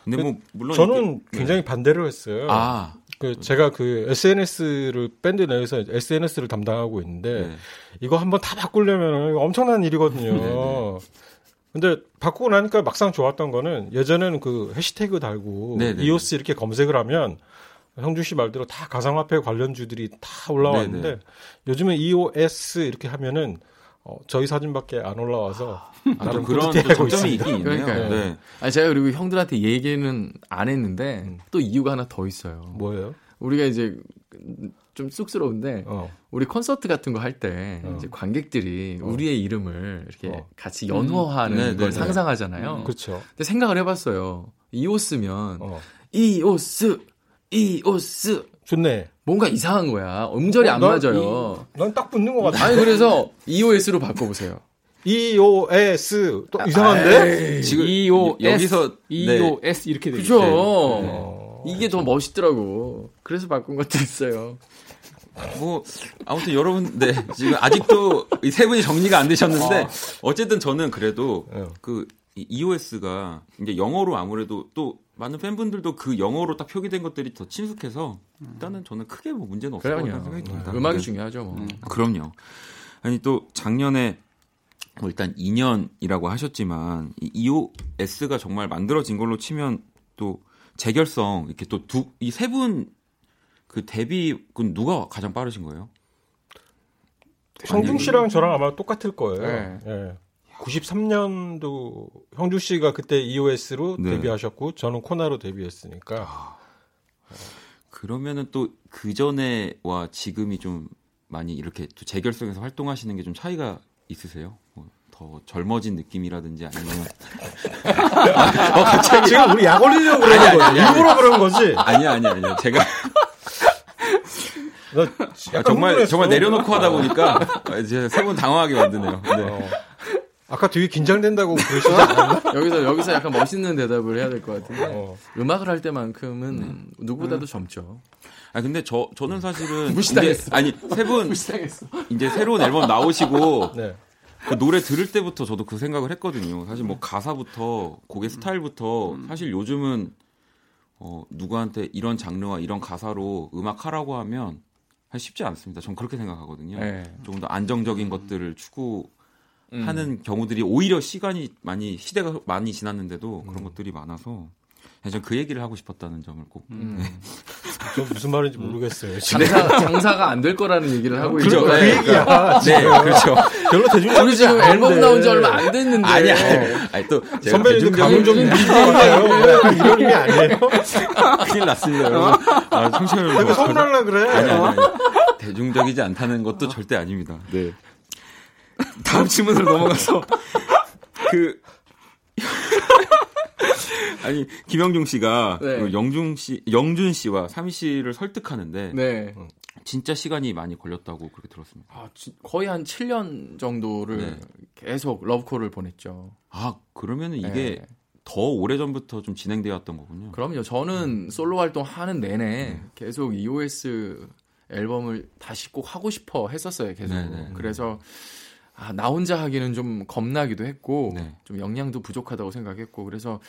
근데 뭐 물론 저는 굉장히 반대를 했어요. 아. 제가 그 SNS를 밴드 내에서 SNS를 담당하고 있는데 네. 이거 한번 다 바꾸려면 엄청난 일이거든요. 근데 바꾸고 나니까 막상 좋았던 거는 예전에는 그 해시태그 달고 네네. EOS 이렇게 검색을 하면 형준 씨 말대로 다 가상화폐 관련주들이 다 올라왔는데 네네. 요즘에 EOS 이렇게 하면은 저희 사진밖에 안 올라와서 나름 그런 점이 있긴 있네요. 네. 아니 제가 그리고 형들한테 얘기는 안 했는데 또 이유가 하나 더 있어요. 뭐예요? 우리가 이제 좀 쑥스러운데 우리 콘서트 같은 거 할 때 이제 관객들이 우리의 이름을 이렇게 같이 연호하는 걸 상상하잖아요. 그렇죠. 근데 생각을 해봤어요. 이오스면 이오스 이오스 좋네. 뭔가 이상한 거야. 음절이 안 맞아요. 난 딱 붙는 것 같아. 아니 그래서 EOS로 바꿔보세요. EOS 또 이상한데? 지금 EOS 여기서 EOS 네. 이렇게 되죠. 그렇죠. 네. 이게 더 멋있더라고. 그래서 바꾼 것도 있어요. 뭐 아무튼 여러분, 네 지금 아직도 이 세 분이 정리가 안 되셨는데 어쨌든 저는 그래도 그 EOS가 이제 영어로 아무래도 또 많은 팬분들도 그 영어로 딱 표기된 것들이 더 친숙해서 일단은 저는 크게 뭐 문제는 없을 거라는 생각이 듭니다. 음악이 중요하죠. 뭐. 그럼요. 아니 또 작년에 뭐 일단 2년이라고 하셨지만 이 EOS가 정말 만들어진 걸로 치면 또 재결성 이렇게 또 이 세 분 그 데뷔 그 누가 가장 빠르신 거예요? 형중 씨랑 저랑 아마 똑같을 거예요. 네. 네. 93년도 형주 씨가 그때 EOS로 네. 데뷔하셨고 저는 코나로 데뷔했으니까 그러면은 또 그 전에와 지금이 좀 많이 이렇게 또 재결성해서 활동하시는 게 좀 차이가 있으세요? 뭐 더 젊어진 느낌이라든지 아니면 갑자기 지금 우리 약 올리려고 그러는 거지? 일부러 그런 거지? 아니야 제가 정말 내려놓고 하다 보니까 이제 세 분 당황하게 만드네요. 네. 아까 되게 긴장된다고 그러시나? 여기서 약간 멋있는 대답을 해야 될 것 같은데 음악을 할 때만큼은 누구보다도 젊죠. 아 근데 저는 사실은 무시당했어. 세 분 이제 새로운 앨범 나오시고 네. 그 노래 들을 때부터 저도 그 생각을 했거든요. 사실 뭐 가사부터 곡의 스타일부터 사실 요즘은 누구한테 이런 장르와 이런 가사로 음악하라고 하면 쉽지 않습니다. 전 그렇게 생각하거든요. 네. 조금 더 안정적인 것들을 추구하는 경우들이 오히려 시대가 많이 지났는데도 그런 것들이 많아서 저는 그 얘기를 하고 싶었다는 점을 꼭. 좀 무슨 말인지 모르겠어요. 장사가 안 될 거라는 얘기를 하고 있죠. 그렇죠. 그 얘기야. 네, 그렇죠. 별로 대중적이지 우리 지금 앨범 나온 지 얼마 안 됐는데. 아니 또 선배님 감흥 좀 밀리네요. 이런 게 아니에요. 큰일 났습니다, 여러분. 아, 청취율. 내가 선물하려 그래. 아니. 대중적이지 않다는 것도 절대 아닙니다. 네. 다음 질문으로 넘어가서 아니 김영중 씨가 네. 영준 씨와 삼희 씨를 설득하는데 네. 진짜 시간이 많이 걸렸다고 그렇게 들었습니다. 거의 한 7년 정도를 네. 계속 러브콜을 보냈죠. 아 그러면은 이게 네. 더 오래 전부터 좀 진행되어 왔던 거군요. 그럼요. 저는 솔로 활동 하는 내내 계속 EOS 앨범을 다시 꼭 하고 싶어 했었어요, 계속. 네네. 그래서 아, 나 혼자 하기는 좀 겁나기도 했고 네. 좀 역량도 부족하다고 생각했고 그래서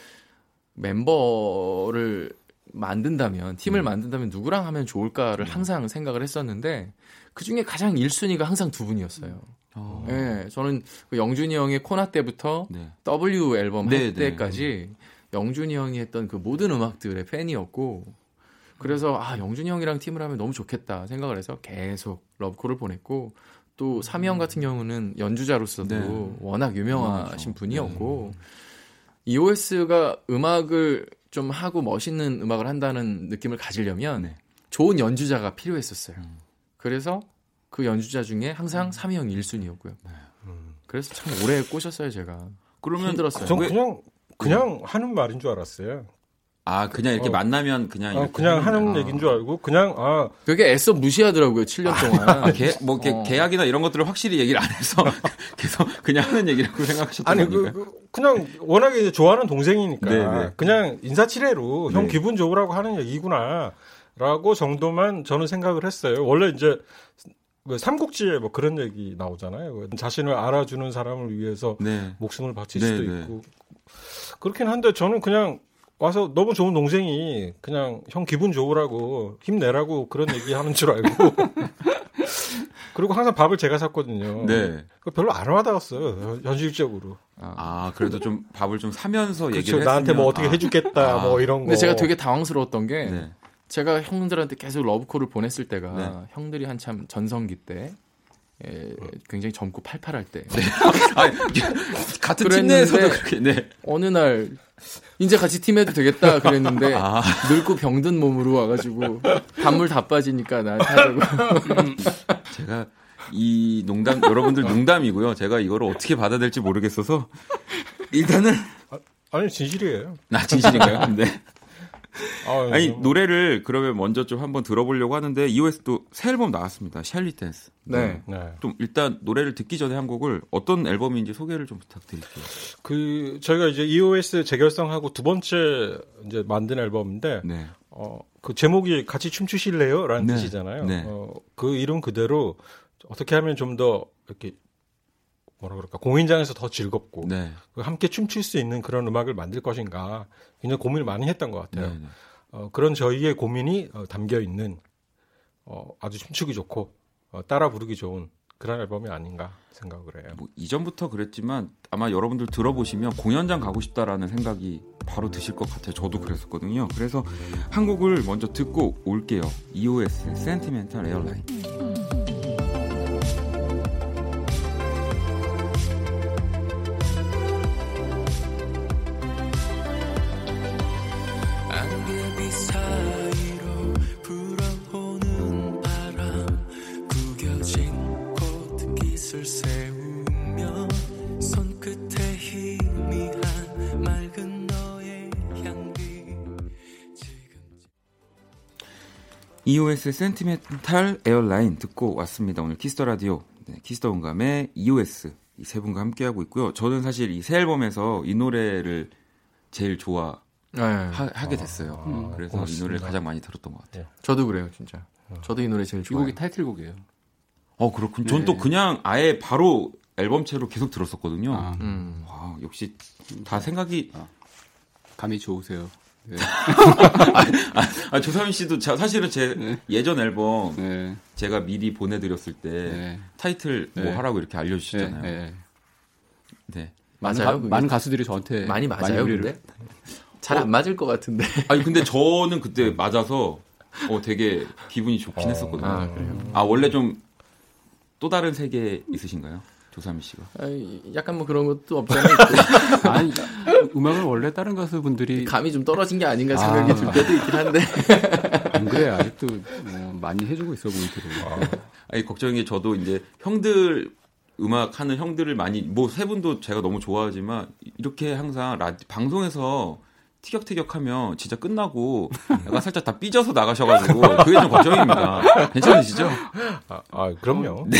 멤버를 만든다면 팀을 만든다면 누구랑 하면 좋을까를 항상 생각을 했었는데 그중에 가장 1순위가 항상 두 분이었어요. 네, 저는 영준이 형의 코나 때부터 네. W 앨범 할 때까지 영준이 형이 했던 그 모든 음악들의 팬이었고 그래서 아 영준이 형이랑 팀을 하면 너무 좋겠다 생각을 해서 계속 러브콜을 보냈고 또 삼이 형 같은 경우는 연주자로서도 네. 워낙 유명하신 분이었고 네. EOS가 음악을 좀 하고 멋있는 음악을 한다는 느낌을 가지려면 네. 좋은 연주자가 필요했었어요. 그래서 그 연주자 중에 항상 3위 형 1순위였고요. 네. 그래서 참 오래 꼬셨어요, 제가. 그러면 힘들었어요. 전 그냥 하는 말인 줄 알았어요. 아, 그냥 이렇게 만나면 그냥 이렇게 그냥 하는 얘기인 줄 알고 그냥 되게 애써 무시하더라고요, 7년 동안. 계약이나 이런 것들을 확실히 얘기를 안 해서 계속 그냥 하는 얘기라고 생각하셨던 거니까요. 아니, 그냥 워낙에 이제 좋아하는 동생이니까 네네. 그냥 인사치레로 형 기분 좋으라고 하는 얘기구나라고 정도만 저는 생각을 했어요. 원래 이제 삼국지에 뭐 그런 얘기 나오잖아요. 자신을 알아주는 사람을 위해서 네. 목숨을 바칠 수도 네네. 있고. 그렇긴 한데 저는 그냥 와서 너무 좋은 동생이 그냥 형 기분 좋으라고 힘내라고 그런 얘기하는 줄 알고. 그리고 항상 밥을 제가 샀거든요. 네. 별로 안 와닿았어요. 현실적으로. 아, 그래도 좀 밥을 좀 사면서 그렇죠, 얘기를 했으면 나한테 뭐 어떻게 해주겠다 뭐 이런 거. 근데 제가 되게 당황스러웠던 게 네. 제가 형들한테 계속 러브콜을 보냈을 때가 네. 형들이 한참 전성기 때 굉장히 젊고 팔팔할 때. 네. 아니, 같은 팀 내에서도 그렇게. 네. 어느 날 이제 같이 팀해도 되겠다 그랬는데 늙고 병든 몸으로 와가지고 단물 다 빠지니까 나 사자고. 제가 이 농담 여러분들 농담이고요. 제가 이거를 어떻게 받아들일지 모르겠어서 일단은 아니 진실이에요. 진실인가요? 네. 아니 노래를 그러면 먼저 좀 한번 들어보려고 하는데 EOS도 새 앨범 나왔습니다. 셸리 댄스. 네. 네. 좀 일단 노래를 듣기 전에 한 곡을 어떤 앨범인지 소개를 좀 부탁드릴게요. 그 저희가 이제 EOS 재결성하고 두 번째 이제 만든 앨범인데 네. 그 제목이 같이 춤추실래요라는 네. 뜻이잖아요. 네. 그 이름 그대로 어떻게 하면 좀 더 이렇게 뭐라 그럴까 공연장에서 더 즐겁고 네. 함께 춤출 수 있는 그런 음악을 만들 것인가 굉장히 고민을 많이 했던 것 같아요. 네, 네. 그런 저희의 고민이 담겨 있는 아주 춤추기 좋고 따라 부르기 좋은 그런 앨범이 아닌가 생각을 해요. 뭐 이전부터 그랬지만 아마 여러분들 들어보시면 공연장 가고 싶다라는 생각이 바로 드실 것 같아요. 저도 그랬었거든요. 그래서 한 곡을 먼저 듣고 올게요. EOS Sentimental Airline. EOS의 센티멘탈 에어라인 듣고 왔습니다. 오늘 키스 더 라디오, 네, 키스 더 온감의 EOS 이 세 분과 함께하고 있고요. 저는 사실 이 새 앨범에서 이 노래를 제일 좋아하게 됐어요. 그래서 고맙습니다. 이 노래를 가장 많이 들었던 것 같아요. 저도 그래요, 진짜. 저도 이 노래 제일 좋아해요. 이 곡이 타이틀곡이에요. 그렇군요. 네. 전 또 그냥 아예 바로 앨범체로 계속 들었었거든요. 와, 역시 다 생각이... 감이 좋으세요. 네. 조삼희 씨도 사실은 제 네. 예전 앨범 네. 제가 미리 보내드렸을 때 네. 타이틀 뭐 네. 하라고 이렇게 알려주시잖아요. 네. 네. 맞아요. 많은 가수들이 저한테 많이 맞아요. 근데 잘 안 맞을 것 같은데. 아니 근데 저는 그때 맞아서 되게 기분이 좋긴 했었거든요. 그래요? 원래 좀 또 다른 세계 있으신가요? 조삼희 씨가. 약간 뭐 그런 것도 없잖아요. 아니, 음악을 원래 다른 가수분들이 감이 좀 떨어진 게 아닌가 생각이 들 때도 있긴 한데. 안 그래 아직도 많이 해주고 있어 보이더라고요. 아니 걱정이 저도 이제 형들 음악하는 형들을 많이 뭐 세 분도 제가 너무 좋아하지만 이렇게 항상 방송에서 티격태격하면 진짜 끝나고 약간 살짝 다 삐져서 나가셔가지고 그게 좀 걱정입니다. 괜찮으시죠? 그럼요. 네.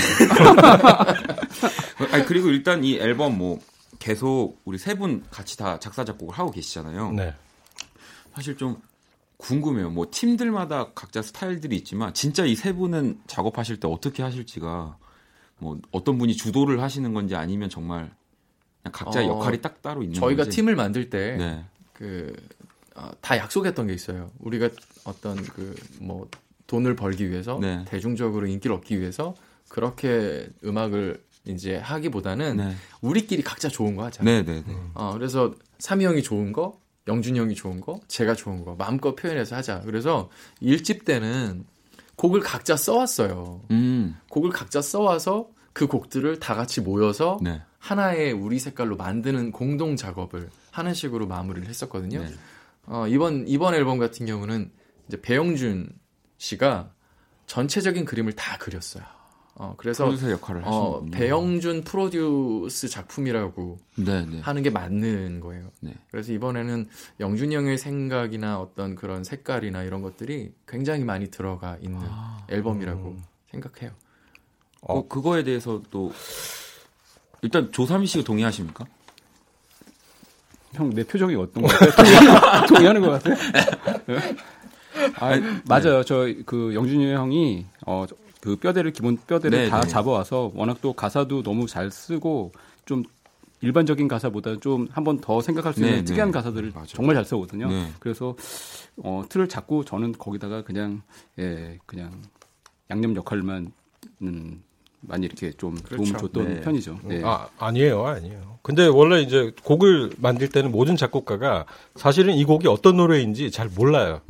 그리고 일단 이 앨범 뭐 계속 우리 세 분 같이 다 작사 작곡을 하고 계시잖아요. 네. 사실 좀 궁금해요. 뭐 팀들마다 각자 스타일들이 있지만 진짜 이 세 분은 작업하실 때 어떻게 하실지가 뭐 어떤 분이 주도를 하시는 건지 아니면 정말 각자의 역할이 딱 따로 있는 저희가 건지. 팀을 만들 때 그 다 약속했던 게 있어요. 우리가 어떤 그 뭐 돈을 벌기 위해서 대중적으로 인기를 얻기 위해서 그렇게 음악을 이제 하기보다는 우리끼리 각자 좋은 거 하자. 그래서 삼이 형이 좋은 거, 영준이 형이 좋은 거, 제가 좋은 거 마음껏 표현해서 하자. 그래서 1집 때는 곡을 각자 써왔어요. 곡을 각자 써와서 그 곡들을 다 같이 모여서 하나의 우리 색깔로 만드는 공동 작업을 하는 식으로 마무리를 했었거든요. 이번 앨범 같은 경우는 이제 배영준 씨가 전체적인 그림을 다 그렸어요. 그래서 프로듀서 역할을 하시는군요. 배영준 프로듀스 작품이라고 하는 게 맞는 거예요. 그래서 이번에는 영준이 형의 생각이나 어떤 그런 색깔이나 이런 것들이 굉장히 많이 들어가 있는 앨범이라고 생각해요. 그거에 대해서 또 일단 조삼희 씨가 동의하십니까? 형, 내 표정이 어떤 것 같아요? 동의하는 것 같아요? 맞아요. 저 그 영준이 형이 그 뼈대를 기본 뼈대를 다 잡아와서 워낙 또 가사도 너무 잘 쓰고 좀 일반적인 가사보다 좀 한 번 더 생각할 수 있는 특이한 가사들을 정말 잘 쓰거든요. 그래서 틀을 잡고 저는 거기다가 그냥 그냥 양념 역할만 많이 이렇게 좀 도움을 줬던 편이죠. 아니에요. 근데 원래 이제 곡을 만들 때는 모든 작곡가가 사실은 이 곡이 어떤 노래인지 잘 몰라요.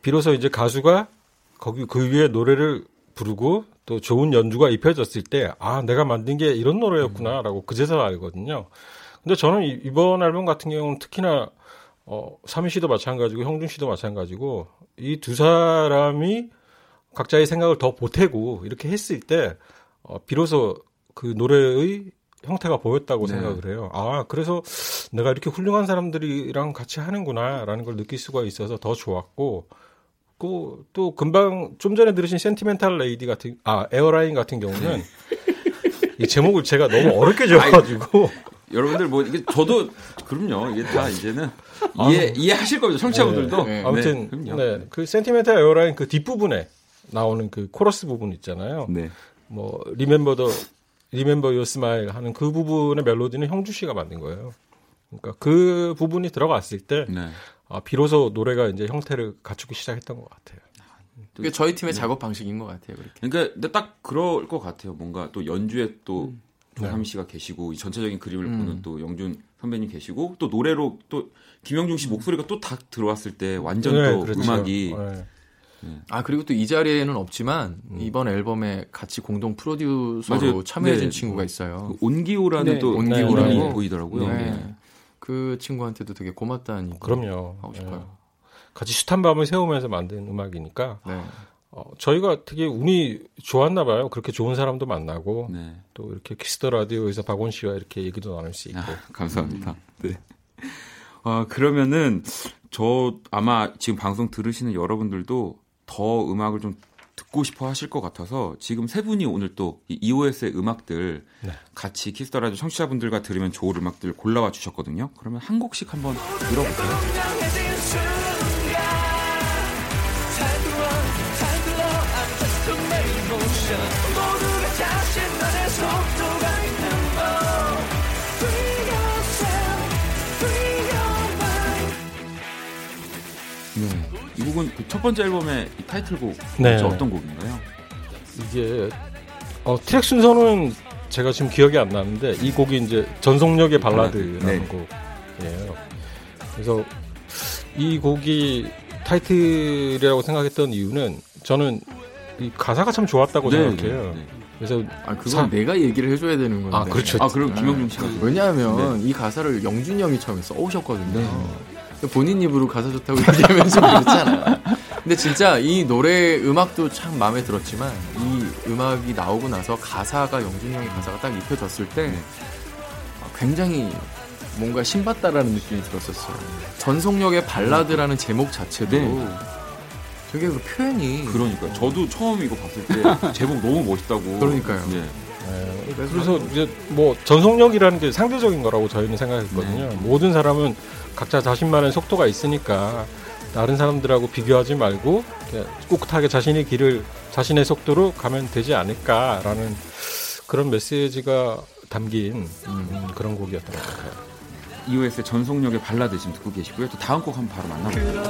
비로소 이제 가수가 거기 그 위에 노래를 부르고 또 좋은 연주가 입혀졌을 때 아, 내가 만든 게 이런 노래였구나라고 그제서야 알거든요. 근데 저는 이번 앨범 같은 경우는 특히나 삼희 씨도 마찬가지고 형준 씨도 마찬가지고 이 두 사람이 각자의 생각을 더 보태고 이렇게 했을 때 비로소 그 노래의 형태가 보였다고 생각을 해요. 아, 그래서 내가 이렇게 훌륭한 사람들이랑 같이 하는구나라는 걸 느낄 수가 있어서 더 좋았고 또 금방 좀 전에 들으신 센티멘탈 레이디 같은 에어라인 같은 경우는 이 제목을 제가 너무 어렵게 지어가지고 여러분들 뭐 이게 저도 그럼요 이게 다 이제는 이해하실 겁니다. 청취자분들도 아무튼 그 센티멘탈 에어라인 그 뒷부분에 나오는 그 코러스 부분 있잖아요. 뭐 Remember Your Smile 하는 그 부분의 멜로디는 형주 씨가 만든 거예요. 그러니까 그 부분이 들어갔을 때 비로소 노래가 이제 형태를 갖추기 시작했던 것 같아요. 그게 저희 팀의 작업 방식인 것 같아요. 그렇게. 그러니까 딱 그럴 것 같아요. 뭔가 또 연주에 또 조삼희 씨가 계시고 이 전체적인 그림을 보는 또 영준 선배님 계시고 또 노래로 또 김영중 씨 목소리가 또 다 들어왔을 때 완전 또 음악이. 그리고 또 이 자리에는 없지만 이번 앨범에 같이 공동 프로듀서로 참여해준 친구가 있어요. 그 온기호라는 또 온기호라는 이름이 보이더라고요. 그 친구한테도 되게 고맙다는 얘기 하고 싶어요. 같이 숱한 밤을 새우면서 만든 음악이니까 저희가 되게 운이 좋았나 봐요. 그렇게 좋은 사람도 만나고 또 이렇게 키스 더 라디오에서 박원 씨와 이렇게 얘기도 나눌 수 있고. 감사합니다. 그러면은 저 아마 지금 방송 들으시는 여러분들도 더 음악을 좀 듣고 싶어 하실 것 같아서 지금 세 분이 오늘 또 EOS의 음악들 같이 키스 더 라디오 청취자분들과 들으면 좋을 음악들 골라와 주셨거든요. 그러면 한 곡씩 한번 들어볼게요. 이 곡은 그 첫 번째 앨범의 타이틀곡 어떤 곡인가요? 이게 트랙 순서는 제가 지금 기억이 안 나는데 이 곡이 이제 전속력의 발라드라는 곡이에요. 그래서 이 곡이 타이틀이라고 생각했던 이유는 저는 이 가사가 참 좋았다고 생각해요. 그래서 그건 내가 얘기를 해줘야 되는 건데. 그렇죠. 그리고 김영중 씨가 왜냐하면 이 가사를 영준이 형이 처음에 써오셨거든요. 본인 입으로 가사 좋다고 얘기하면서 그랬잖아요. 근데 진짜 이 노래 음악도 참 마음에 들었지만 이 음악이 나오고 나서 가사가 영준이 형의 가사가 딱 입혀졌을 때 굉장히 뭔가 신받다라는 느낌이 들었었어요. 전속력의 발라드라는 제목 자체도 되게 그 표현이 그러니까요. 저도 처음 이거 봤을 때 제목 너무 멋있다고. 그러니까요. 그래서 이제 뭐 전속력이라는 게 상대적인 거라고 저희는 생각했거든요. 모든 사람은 각자 자신만의 속도가 있으니까 다른 사람들하고 비교하지 말고 꿋꿋하게 자신의 길을 자신의 속도로 가면 되지 않을까라는 그런 메시지가 담긴 그런 곡이었던 것 같아요. EOS의 전속력의 발라드 지금 듣고 계시고요. 또 다음 곡 한번 바로 만나볼게요.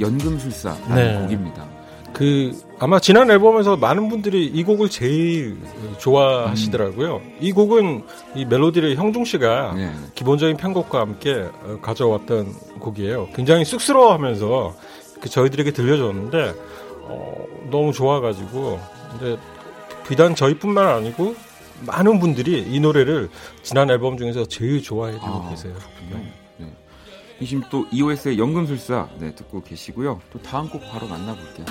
연금술사라는 네. 곡입니다. 아마 지난 앨범에서 많은 분들이 이 곡을 제일 좋아하시더라고요. 이 곡은 이 멜로디를 형중 씨가 네. 기본적인 편곡과 함께 가져왔던 곡이에요. 굉장히 쑥스러워하면서 저희들에게 들려줬는데 너무 좋아가지고 근데 비단 저희뿐만 아니고 많은 분들이 이 노래를 지난 앨범 중에서 제일 좋아해주고 계세요. 그렇군요. 지금 또 EOS의 연금술사 네, 듣고 계시고요. 또 다음 곡 바로 만나볼게요.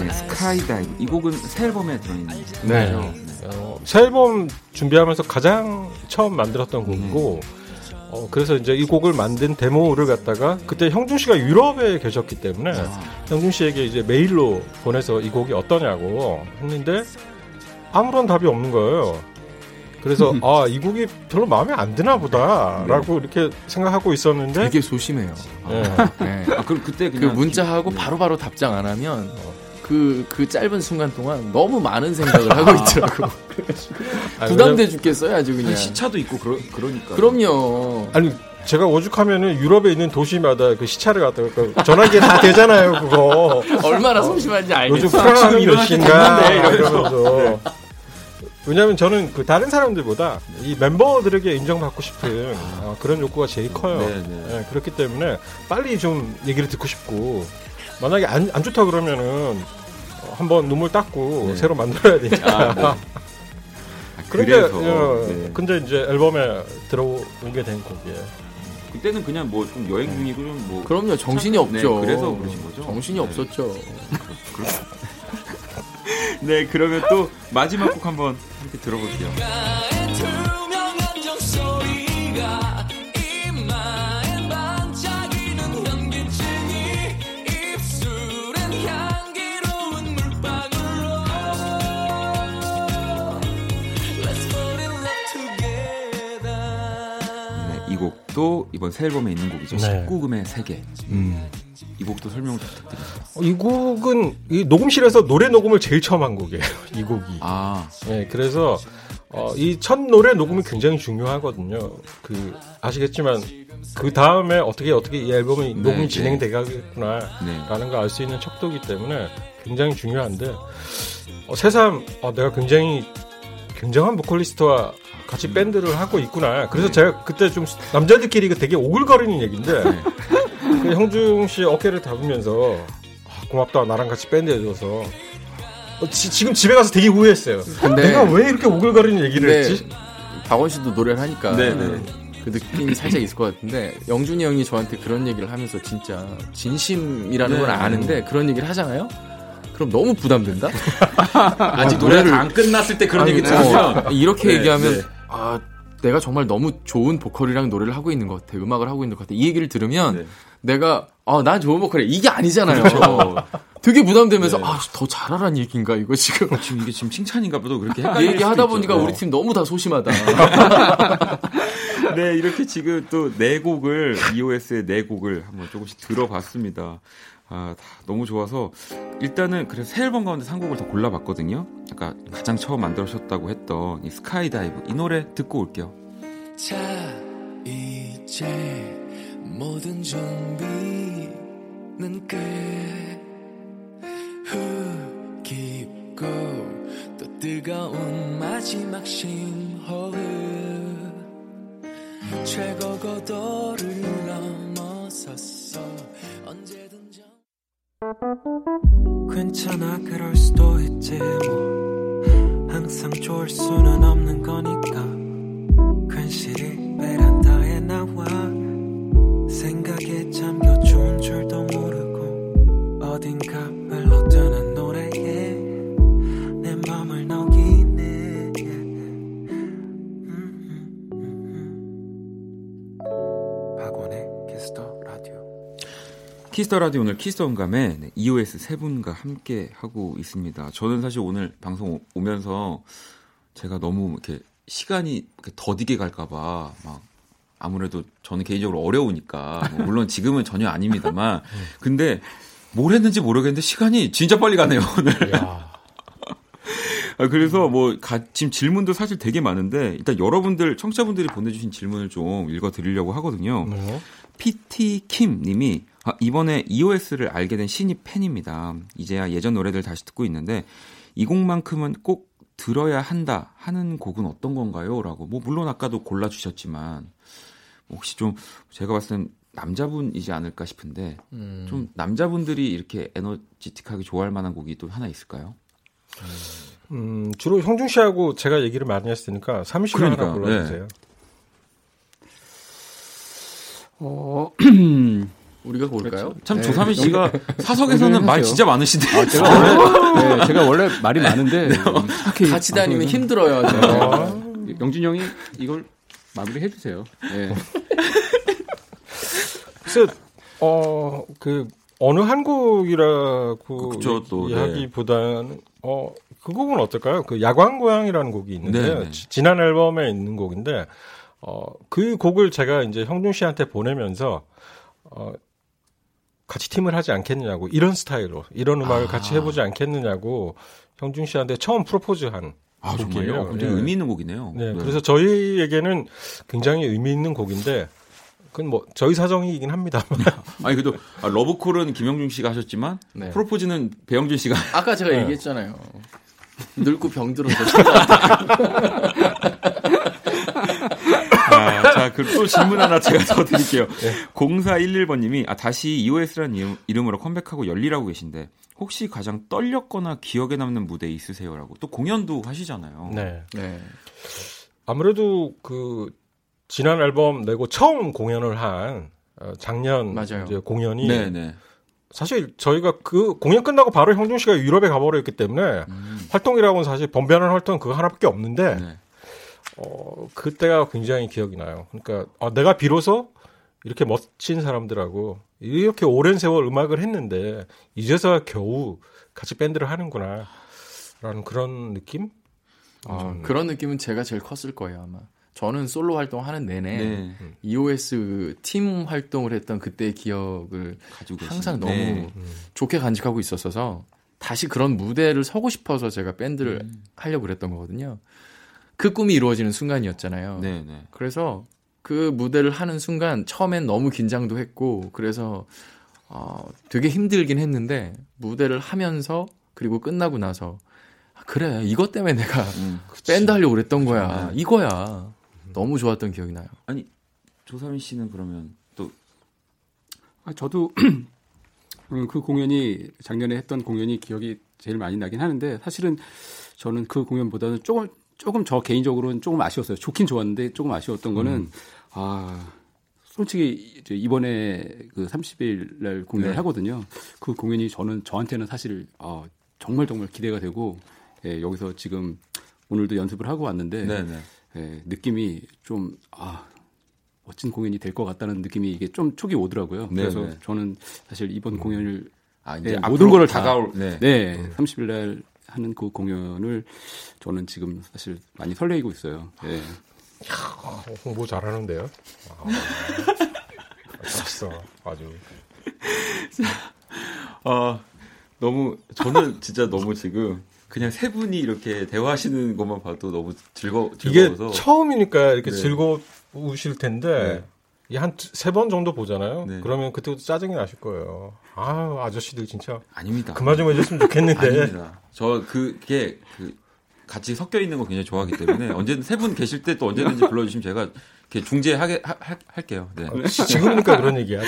네, 스카이다이브 이 곡은 새 앨범에 들어있는 곡이죠. 네. 새 앨범 준비하면서 가장 처음 만들었던 곡이고 그래서 이제 이 곡을 만든 데모를 갖다가 그때 형준 씨가 유럽에 계셨기 때문에 형준 씨에게 이제 메일로 보내서 이 곡이 어떠냐고 했는데 아무런 답이 없는 거예요. 그래서 이 곡이 별로 마음에 안 드나 보다라고 네. 이렇게 생각하고 있었는데 되게 소심해요. 네. 네. 그럼 그때 그냥 문자하고 바로바로 답장 안 하면 그 짧은 순간 동안 너무 많은 생각을 하고 있더라고. 부담돼 죽겠어요, 아주 그냥. 시차도 있고 그러니까. 그럼요. 아니 제가 오죽하면은 유럽에 있는 도시마다 그 시차를 갖다가 전화기에 다 되잖아요, 그거. 얼마나 소심한지 알겠어. 요즘 프랑스는 몇 시인가 이러면서. 네. 왜냐하면 저는 그 다른 사람들보다 이 멤버들에게 인정받고 싶은 그런 욕구가 제일 커요. 네, 네. 네, 그렇기 때문에 빨리 좀 얘기를 듣고 싶고. 만약에 안 좋다 그러면은 한번 눈물 닦고 네. 새로 만들어야 되니까. 네. 근데 이제 앨범에 들어오게 된 곡이에요. 그때는 그냥 뭐 좀 여행 중이고 좀 뭐. 그럼요, 정신이 없죠. 네, 그래서 그러신 거죠. 정신이 네. 없었죠. 네, 그러면 또 마지막 곡 한번 이렇게 들어볼게요. 곡도 이번 새 앨범에 있는 곡이죠. 네. 19금의 세계. 이 곡도 설명을 부탁드립니다. 이 곡은 이 녹음실에서 노래 녹음을 제일 처음 한 곡이에요. 이 곡이. 네, 그래서 이 첫 노래 녹음이 굉장히 중요하거든요. 아시겠지만 그 다음에 어떻게 이 앨범이 녹음이 네, 진행되겠구나라는 네. 걸 알 수 있는 척도이기 때문에 굉장히 중요한데 새삼 내가 굉장한 보컬리스트와 같이 밴드를 하고 있구나. 그래서 네. 제가 그때 좀 남자들끼리 되게 오글거리는 얘기인데 네. 형중 씨 어깨를 잡으면서 고맙다 나랑 같이 밴드 해줘서 지금 집에 가서 되게 후회했어요. 근데 내가 왜 이렇게 오글거리는 얘기를 했지? 박원 씨도 노래를 하니까 네네. 그 느낌이 살짝 있을 것 같은데 영준이 형이 저한테 그런 얘기를 하면서 진짜 진심이라는 네. 걸 아는데 그런 얘기를 하잖아요. 그럼 너무 부담된다? 아직 노래를 안 끝났을 때 그런 얘기 들으면 이렇게 얘기하면 네. 내가 정말 너무 좋은 보컬이랑 노래를 하고 있는 것 같아. 음악을 하고 있는 것 같아. 이 얘기를 들으면 네. 내가 난 좋은 보컬이야. 이게 아니잖아요. 그렇죠. 되게 부담되면서 네. 더 잘하란 얘기인가 이거 지금. 이게 지금 칭찬인가 보다. 그렇게 헷갈릴 얘기하다 보니까 우리 팀 너무 다 소심하다. 네, 이렇게 지금 또 네 곡을 EOS의 네 곡을 한번 조금씩 들어봤습니다. 다 너무 좋아서 일단은 그래서 새 앨범 가운데 3곡을 더 골라봤거든요. 아까 가장 처음 만들어셨다고 했던 이 스카이다이브 이 노래 듣고 올게요. 자 이제 모든 준비는 끝. 후 깊고 또 뜨거운 마지막 심호흡 최고 고도를 넘어섰어 언제든. 괜찮아 그럴 수도 있지 뭐 항상 좋을 수는 없는 거니까 괜시리 베란다에 나와 생각에 잠겨 좋은 줄도 모르고 어딘가 흘러드는 노래에 내 맘을 녹이네. 박원의 키스 더 라디오. 키스 더 라디오 오늘 키스 언감에 EOS 세 분과 함께 하고 있습니다. 저는 사실 오늘 방송 오면서 제가 너무 이렇게 시간이 더디게 갈까봐 막 아무래도 저는 개인적으로 어려우니까 뭐 물론 지금은 전혀 아닙니다만 근데 뭘 했는지 모르겠는데 시간이 진짜 빨리 가네요 오늘. 그래서 뭐 지금 질문도 사실 되게 많은데 일단 여러분들 청취자분들이 보내주신 질문을 좀 읽어드리려고 하거든요. PT 킴 님이 이번에 EOS를 알게 된 신입 팬입니다. 이제야 예전 노래들 다시 듣고 있는데 이 곡만큼은 꼭 들어야 한다 하는 곡은 어떤 건가요? 라고. 뭐 물론 아까도 골라주셨지만 혹시 좀 제가 봤을 땐 남자분이지 않을까 싶은데 좀 남자분들이 이렇게 에너지틱하게 좋아할 만한 곡이 또 하나 있을까요? 주로 형준 씨하고 제가 얘기를 많이 했으니까 3시간 그러니까, 하나 골라주세요. 네. 우리가 볼까요? 참 네. 조삼희 씨가 사석에서는 말 진짜 많으신데 제가 원래 말이 많은데 네. 같이 다니면 힘들어요. 영준 형이 이걸 마무리 해주세요. 네. 그래서 그 어느 한 곡이라고 이야기보다는 네. 그 곡은 어떨까요? 그 야광고양이라는 곡이 있는데 네. 지난 앨범에 있는 곡인데 그 곡을 제가 이제 형준 씨한테 보내면서 같이 팀을 하지 않겠느냐고 이런 스타일로 이런 음악을 같이 해보지 않겠느냐고 형준 씨한테 처음 프로포즈한 곡이에요. 정말요? 굉장히 네. 의미 있는 곡이네요. 네, 네. 그래서 저희에게는 굉장히 의미 있는 곡인데 그건 뭐 저희 사정이긴 합니다만. 아니 그래도 러브콜은 김영중 씨가 하셨지만 네. 프로포즈는 배영준 씨가. 아까 제가 네. 얘기했잖아요. 늙고 병들어서. 자, 그럼 또 질문 하나 제가 더 드릴게요. 네. 0411번님이 다시 EOS라는 이름으로 컴백하고 열일하고 계신데 혹시 가장 떨렸거나 기억에 남는 무대 있으세요라고. 또 공연도 하시잖아요. 네. 네. 아무래도 그 지난 앨범 내고 처음 공연을 한 작년 이제 공연이 네네. 사실 저희가 그 공연 끝나고 바로 형준 씨가 유럽에 가버렸기 때문에 활동이라고는 사실 범변한 활동 그거 하나밖에 없는데. 네. 그때가 굉장히 기억이 나요. 그러니까 내가 비로소 이렇게 멋진 사람들하고 이렇게 오랜 세월 음악을 했는데 이제서야 겨우 같이 밴드를 하는구나 라는 그런 느낌? 그런 느낌은 제가 제일 컸을 거예요 아마. 저는 솔로 활동하는 내내 네. EOS 팀 활동을 했던 그때의 기억을 가지고 항상 너무 네. 좋게 간직하고 있었어서 다시 그런 무대를 서고 싶어서 제가 밴드를 하려고 그랬던 거거든요. 그 꿈이 이루어지는 순간이었잖아요. 네네. 그래서 그 무대를 하는 순간 처음엔 너무 긴장도 했고 그래서 되게 힘들긴 했는데 무대를 하면서 그리고 끝나고 나서 그래 이것 때문에 내가 밴드 하려고 그랬던 거야. 네. 이거야. 너무 좋았던 기억이 나요. 아니 조삼희 씨는 그러면 또 저도 그 공연이 작년에 했던 공연이 기억이 제일 많이 나긴 하는데 사실은 저는 그 공연보다는 조금 저 개인적으로는 조금 아쉬웠어요. 좋긴 좋았는데 조금 아쉬웠던 거는 솔직히 이번에 그 30일 날 공연을 네. 하거든요. 그 공연이 저한테는 사실 정말 기대가 되고 여기서 지금 오늘도 연습을 하고 왔는데 느낌이 좀 멋진 공연이 될 것 같다는 느낌이 이게 좀 촉이 오더라고요. 네네. 그래서 저는 사실 이번 공연을 모든 걸 다가올 30일 날 하는 그 공연을 저는 지금 사실 많이 설레이고 있어요. 네. 홍보 잘하는데요. 멋있어, 아주. 저는 진짜 너무 지금 그냥 세 분이 이렇게 대화하시는 것만 봐도 너무 즐거워서. 이게 처음이니까 이렇게 네. 즐거우실 텐데. 네. 한 세 번 정도 보잖아요. 네. 그러면 그때부터 짜증이 나실 거예요. 아저씨들 진짜. 아닙니다. 그만 좀 해줬으면 좋겠는데. 아닙니다. 저 그게 같이 섞여 있는 거 굉장히 좋아하기 때문에 언제든 세 분 계실 때 또 언제든지 불러주시면 제가 이렇게 중재하게 할게요. 네. 지금이니까 그런 얘기야.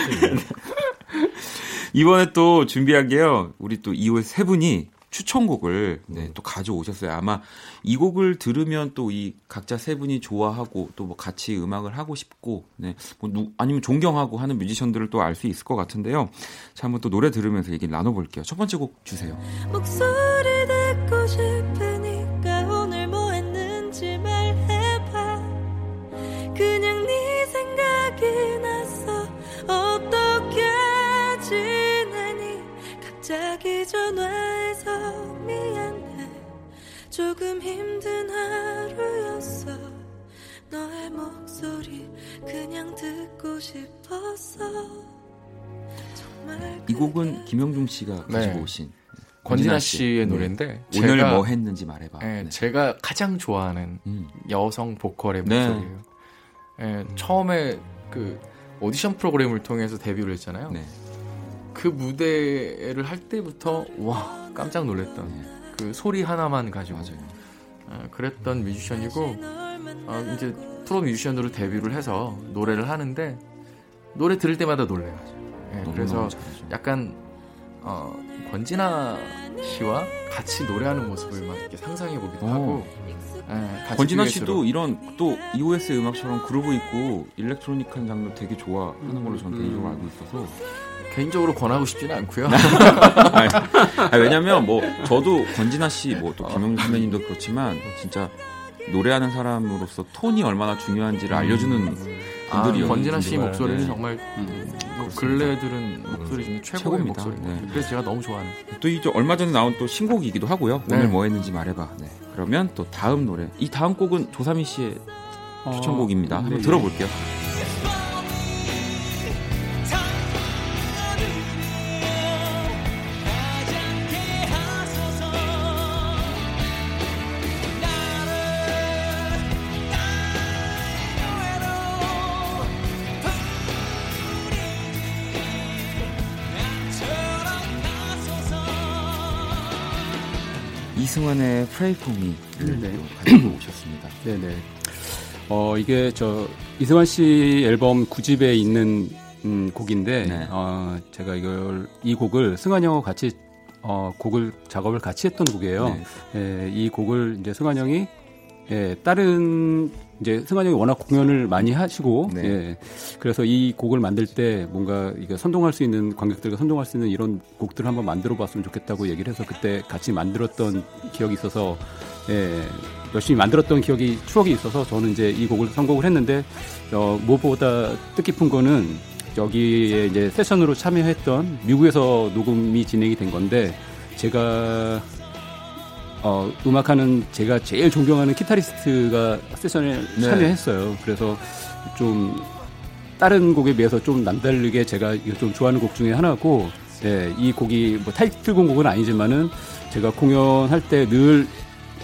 이번에 또 준비한 게요. 우리 또 이후에 세 분이 추천곡을 네, 또 가져오셨어요. 아마 이 곡을 들으면 또 이 각자 세 분이 좋아하고 또 뭐 같이 음악을 하고 싶고 네, 뭐 아니면 존경하고 하는 뮤지션들을 또 알 수 있을 것 같은데요. 자, 한번 또 노래 들으면서 얘기 나눠볼게요. 첫 번째 곡 주세요. 목소리 듣고 싶으니까 오늘 뭐 했는지 말해봐. 그냥 네 생각이 났어. 어떻게 지내니 갑자기 전화해서 미안해. 조금 힘든 하루였어. 너의 목소리 그냥 듣고 싶었어. 이 곡은 김영중 씨가 가지고 네. 오신 권진아 씨의 노래인데 네. 제가, 오늘 뭐 했는지 말해봐. 네. 제가 가장 좋아하는 여성 보컬의 목소리예요. 네. 네. 처음에 그 오디션 프로그램을 통해서 데뷔를 했잖아요. 네. 그 무대를 할 때부터 와 깜짝 놀랐던 네. 그 소리 하나만 가지고 그랬던 뮤지션이고 이제 프로 뮤지션으로 데뷔를 해서 노래를 하는데 노래 들을 때마다 놀래요. 네, 그래서 약간 권진아 씨와 같이 노래하는 모습을 막 이렇게 상상해보기도 하고 네, 권진아 씨도 이런 또 EOS의 음악처럼 그루브 있고 일렉트로닉한 장르 되게 좋아하는 걸로 저는 개인적으로 알고 있어서 개인적으로 권하고 싶지는 않고요. 아니, 왜냐면 뭐 저도 권진아 씨 뭐 또 김영준 선배님도 그렇지만 진짜 노래하는 사람으로서 톤이 얼마나 중요한지를 알려주는 분들이요. 권진아 씨 목소리는 네. 정말 근래에 들은 목소리 중에 최고의 목소리입니다. 네. 그래서 제가 너무 좋아하는. 또 이제 얼마 전에 나온 또 신곡이기도 하고요. 네. 오늘 뭐 했는지 말해봐. 네. 그러면 또 다음 노래. 이 다음 곡은 조삼희 씨의 추천곡입니다. 한번 네. 들어볼게요. 이승환의 Pray For Me 가지고 오셨습니다. 네네. 이게 저 이승환 씨 앨범 9집에 있는 곡인데 네. 제가 이 곡을 승환 형하고 같이 곡을 작업을 같이 했던 곡이에요. 네. 예, 이 곡을 이제 승환 형이 예, 다른 이제 승환 형이 워낙 공연을 많이 하시고 네. 예, 그래서 이 곡을 만들 때 뭔가 이거 선동할 수 있는 관객들과 선동할 수 있는 이런 곡들을 한번 만들어봤으면 좋겠다고 얘기를 해서 그때 같이 만들었던 기억이 있어서 예, 열심히 만들었던 기억이 추억이 있어서 저는 이제 이 곡을 선곡을 했는데 무엇보다 뜻깊은 거는 여기에 이제 세션으로 참여했던 미국에서 녹음이 진행이 된 건데 제가 음악하는 제가 제일 존경하는 기타리스트가 세션에 네. 참여했어요. 그래서 좀 다른 곡에 비해서 좀 남다르게 제가 좀 좋아하는 곡 중에 하나고, 예, 이 곡이 뭐 타이틀곡은 아니지만은 제가 공연할 때 늘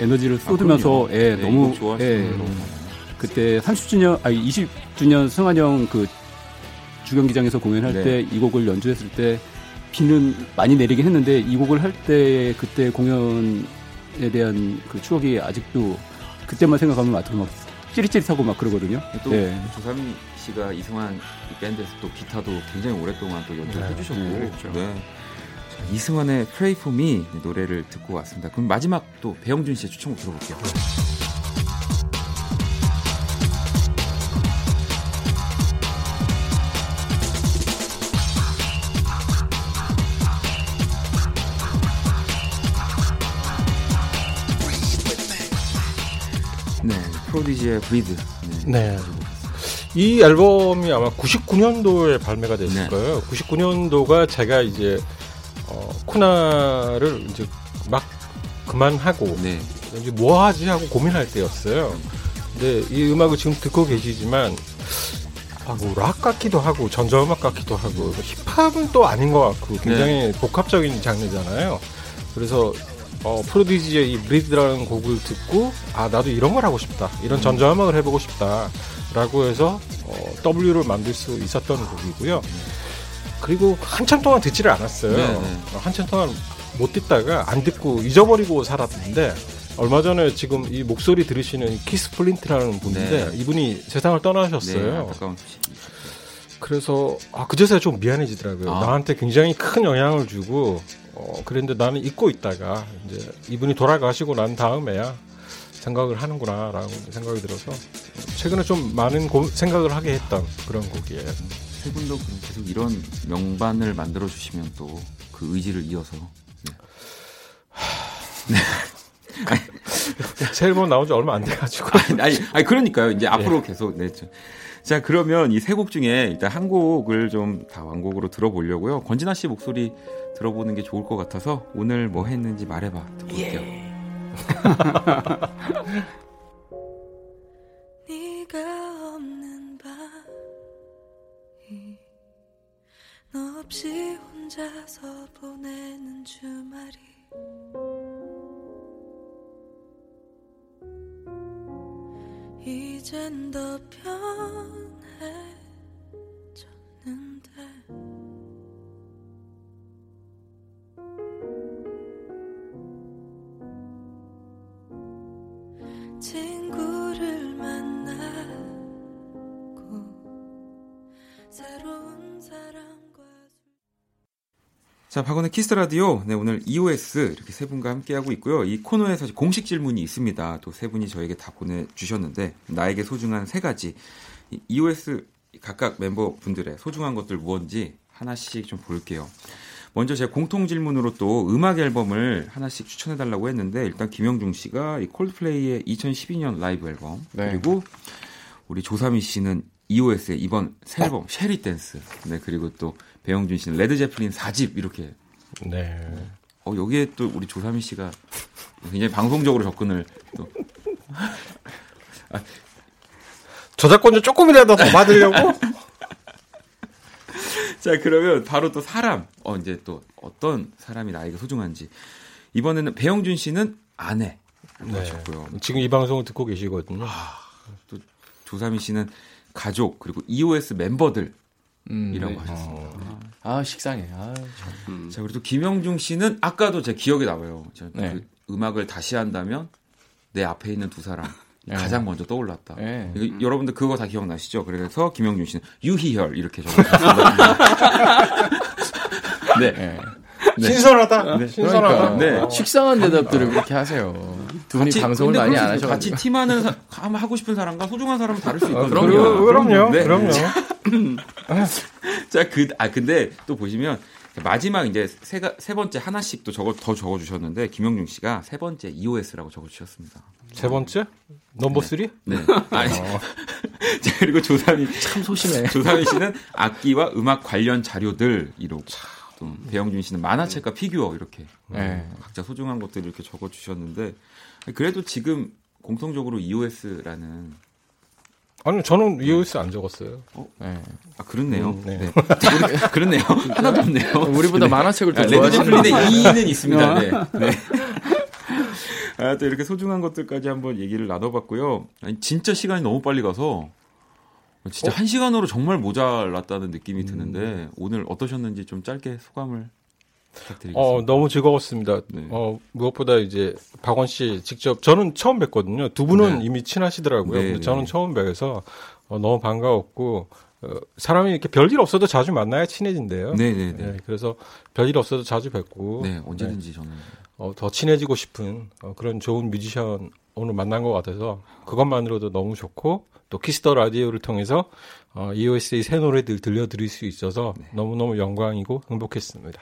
에너지를 쏟으면서 예, 네, 너무 좋아했어요. 예, 그때 20주년 승환 형 그 주경기장에서 공연할 네. 때 이 곡을 연주했을 때 비는 많이 내리긴 했는데 이 곡을 할 때 그때 공연 에 대한 그 추억이 아직도 그때만 생각하면 막 찌릿찌릿하고 막 그러거든요. 또 네. 조삼희 씨가 이승환 밴드에서 또 기타도 굉장히 오랫동안 또 연주를 네, 해주셨고 그렇죠. 네. 자, 이승환의 Pray For Me 노래를 듣고 왔습니다. 그럼 마지막 또 배영준 씨의 추천곡 들어볼게요. 프로디지의 브리드. 네. 이 앨범이 아마 99년도에 발매가 됐을 네. 거예요. 99년도가 제가 이제 쿠나를 이제 막 그만하고 네. 이제 뭐 하지 하고 고민할 때였어요. 근데 이 음악을 지금 듣고 계시지만 뭐 락 같기도 하고 전자음악 같기도 하고 힙합은 또 아닌 것 같고 굉장히 네. 복합적인 장르잖아요. 그래서 프로디지의 이 브리드라는 곡을 듣고 나도 이런 걸 하고 싶다 이런 전자음악을 해보고 싶다 라고 해서 W를 만들 수 있었던 곡이고요. 그리고 한참 동안 듣지를 않았어요. 네네. 한참 동안 못 듣다가 안 듣고 잊어버리고 살았는데 얼마 전에 지금 이 목소리 들으시는 키스 플린트라는 분인데 네. 이분이 세상을 떠나셨어요. 네, 그래서 그제서야 좀 미안해지더라고요. 나한테 굉장히 큰 영향을 주고 그랬는데 나는 잊고 있다가 이제 이분이 돌아가시고 난 다음에야 생각을 하는구나라고 생각이 들어서 최근에 좀 많은 생각을 하게 했던 그런 곡이에요. 세 분도 계속 이런 명반을 만들어 주시면 또 그 의지를 이어서. 네. 제 앨범 나온 지 얼마 안 돼가지고. 아니 그러니까요. 이제 앞으로 예. 계속. 네. 자, 그러면 이 세 곡 중에 일단 한 곡을 좀 다 완곡으로 들어보려고요. 권진아 씨 목소리 들어보는 게 좋을 것 같아서 오늘 뭐 했는지 말해봐. 들어볼게요. 예. 네가 없는 밤이 너 없이 혼자서 보내는 주말이 이젠 더 편해졌는데 친구를 만나고 새로운 사람과 자, 박원의 키스 라디오. 네, 오늘 EOS 이렇게 세 분과 함께하고 있고요. 이 코너에서 공식 질문이 있습니다. 또 세 분이 저에게 다 보내주셨는데 나에게 소중한 세 가지. EOS 각각 멤버분들의 소중한 것들 무엇인지 하나씩 좀 볼게요. 먼저 제가 공통 질문으로 또 음악 앨범을 하나씩 추천해달라고 했는데 일단 김영중 씨가 이 콜드플레이의 2012년 라이브 앨범 네. 그리고 우리 조삼희 씨는 EOS의 이번 새 앨범 쉐리 댄스 네 그리고 또 배영준 씨는 레드제플린 4집 이렇게 네 여기에 또 우리 조삼희 씨가 굉장히 방송적으로 접근을 또 저작권료 조금이라도 더 받으려고. 자, 그러면 바로 또 사람. 이제 또 어떤 사람이 나에게 소중한지. 이번에는 배영준 씨는 아내. 네. 하셨고요. 지금 이 방송을 듣고 계시거든요. 또 조삼희 씨는 가족, 그리고 EOS 멤버들이라고 하셨습니다. 식상해. 자, 그리고 또 김영중 씨는 아까도 제 기억에 남아요. 네. 그 음악을 다시 한다면 내 앞에 있는 두 사람. 가장 먼저 떠올랐다. 예. 여러분들 그거 다 기억나시죠? 그래서 김영준 씨는 유희열 이렇게 적었습니다. 네. 네. 신선하다. 네. 신선하다. 그러니까. 네. 식상한 대답들을 그렇게 하세요. 두 분이 방송을 많이 안 하셔가지고. 같이 팀하는 하고 싶은 사람과 소중한 사람은 다를 수 있거든요. 그럼요. 네. 그럼요. 자, 근데 또 보시면 마지막 이제 세 번째 하나씩 또 더 적어주셨는데 김영중 씨가 세 번째 EOS라고 적어주셨습니다. 세 번째? 넘버 3? 네. 아니. 자, 그리고 조삼희 참 소심해. 조삼희 씨는 악기와 음악 관련 자료들 이러고 또 배영준 씨는 만화책과 피규어 이렇게 각자 소중한 것들 이렇게 적어주셨는데 그래도 지금 공통적으로 EOS라는 아니 저는 EOS 안 적었어요. 네. 그렇네요. 네. 그렇네요. 하나도 없네요. 우리보다 만화책을 더 좋아하시는 분인데 2는 있습니다. 네. 네. 또 이렇게 소중한 것들까지 한번 얘기를 나눠봤고요. 진짜 시간이 너무 빨리 가서 진짜 한 시간으로 정말 모자랐다는 느낌이 드는데 오늘 어떠셨는지 좀 짧게 소감을 부탁드리겠습니다. 너무 즐거웠습니다. 네. 무엇보다 이제 박원 씨 직접 저는 처음 뵀거든요. 두 분은 이미 친하시더라고요. 근데 저는 처음 뵈서 너무 반가웠고 사람이 이렇게 별일 없어도 자주 만나야 친해진대요. 네, 그래서 별일 없어도 자주 뵙고 언제든지 저는. 더 친해지고 싶은 그런 좋은 뮤지션 오늘 만난 것 같아서 그것만으로도 너무 좋고 또 키스 더 라디오를 통해서 EOS의 새 노래들 들려드릴 수 있어서 너무너무 영광이고 행복했습니다.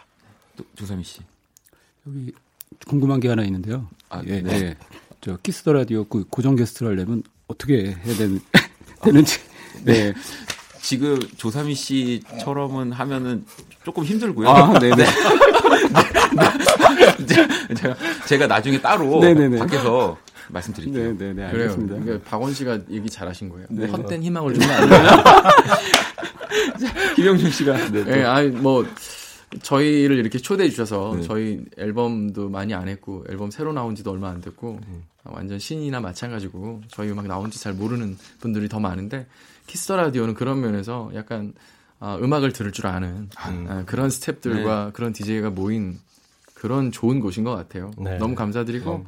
또 조삼희 씨. 여기 궁금한 게 하나 있는데요. 네. 저 키스 더 라디오 고정 게스트를 하려면 어떻게 해야 되는지. 네. 지금 조삼희 씨처럼은 하면은 조금 힘들고요. 네네. 제가 나중에 따로 네네네. 밖에서 말씀드릴게요. 네네네. 알겠습니다. 그래요. 그러니까 박원 씨가 얘기 잘하신 거예요. 네. 헛된 희망을 주면 안 돼요. 김영준 씨가. 네. 저희를 이렇게 초대해 주셔서 저희 앨범도 많이 안 했고 앨범 새로 나온 지도 얼마 안 됐고 완전 신이나 마찬가지고 저희 음악 나온지 잘 모르는 분들이 더 많은데 키스 더 라디오는 그런 면에서 약간 음악을 들을 줄 아는 그런 스태프들과 그런 DJ가 모인 그런 좋은 곳인 것 같아요. 너무 감사드리고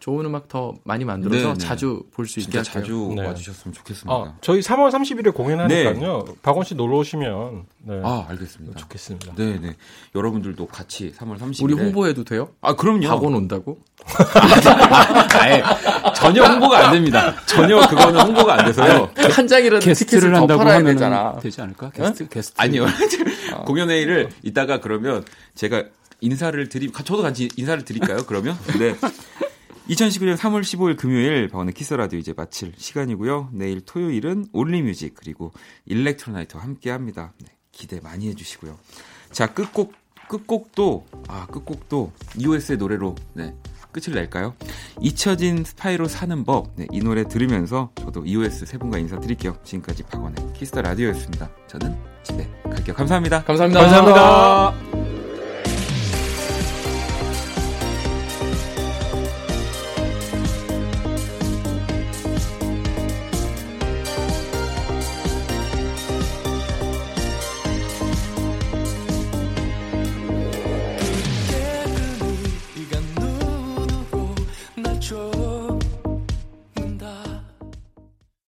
좋은 음악 더 많이 만들어서 네네. 자주 볼 수 있게 할게요. 자주 네. 와주셨으면 좋겠습니다. 아, 저희 3월 30일에 공연하니까요. 네. 박원 씨 놀러 오시면 네. 아 알겠습니다. 좋겠습니다. 네네. 여러분들도 같이 3월 30일에 우리 홍보해도 돼요? 아 그럼요. 박원 온다고? 아예 전혀 홍보가 안 됩니다. 전혀 그거는 홍보가 안 돼서요. 아니, 한 장이라도 게스트를 한다고 하면 되지 않을까? 게스트. 아니요. 공연회의를 이따가 그러면 제가 인사를 저도 같이 인사를 드릴까요? 그러면 네. 2019년 3월 15일 금요일 박원의 키스라디오 이제 마칠 시간이고요. 내일 토요일은 온리뮤직 그리고 일렉트로나이트와 함께합니다. 네, 기대 많이 해주시고요. 자 끝곡도 EOS의 노래로 네, 끝을 낼까요? 잊혀진 스파이로 사는 법. 네, 이 노래 들으면서 저도 EOS 세 분과 인사드릴게요. 지금까지 박원의 키스라디오였습니다. 저는 집에 갈게요. 감사합니다. 감사합니다. 감사합니다. Sure.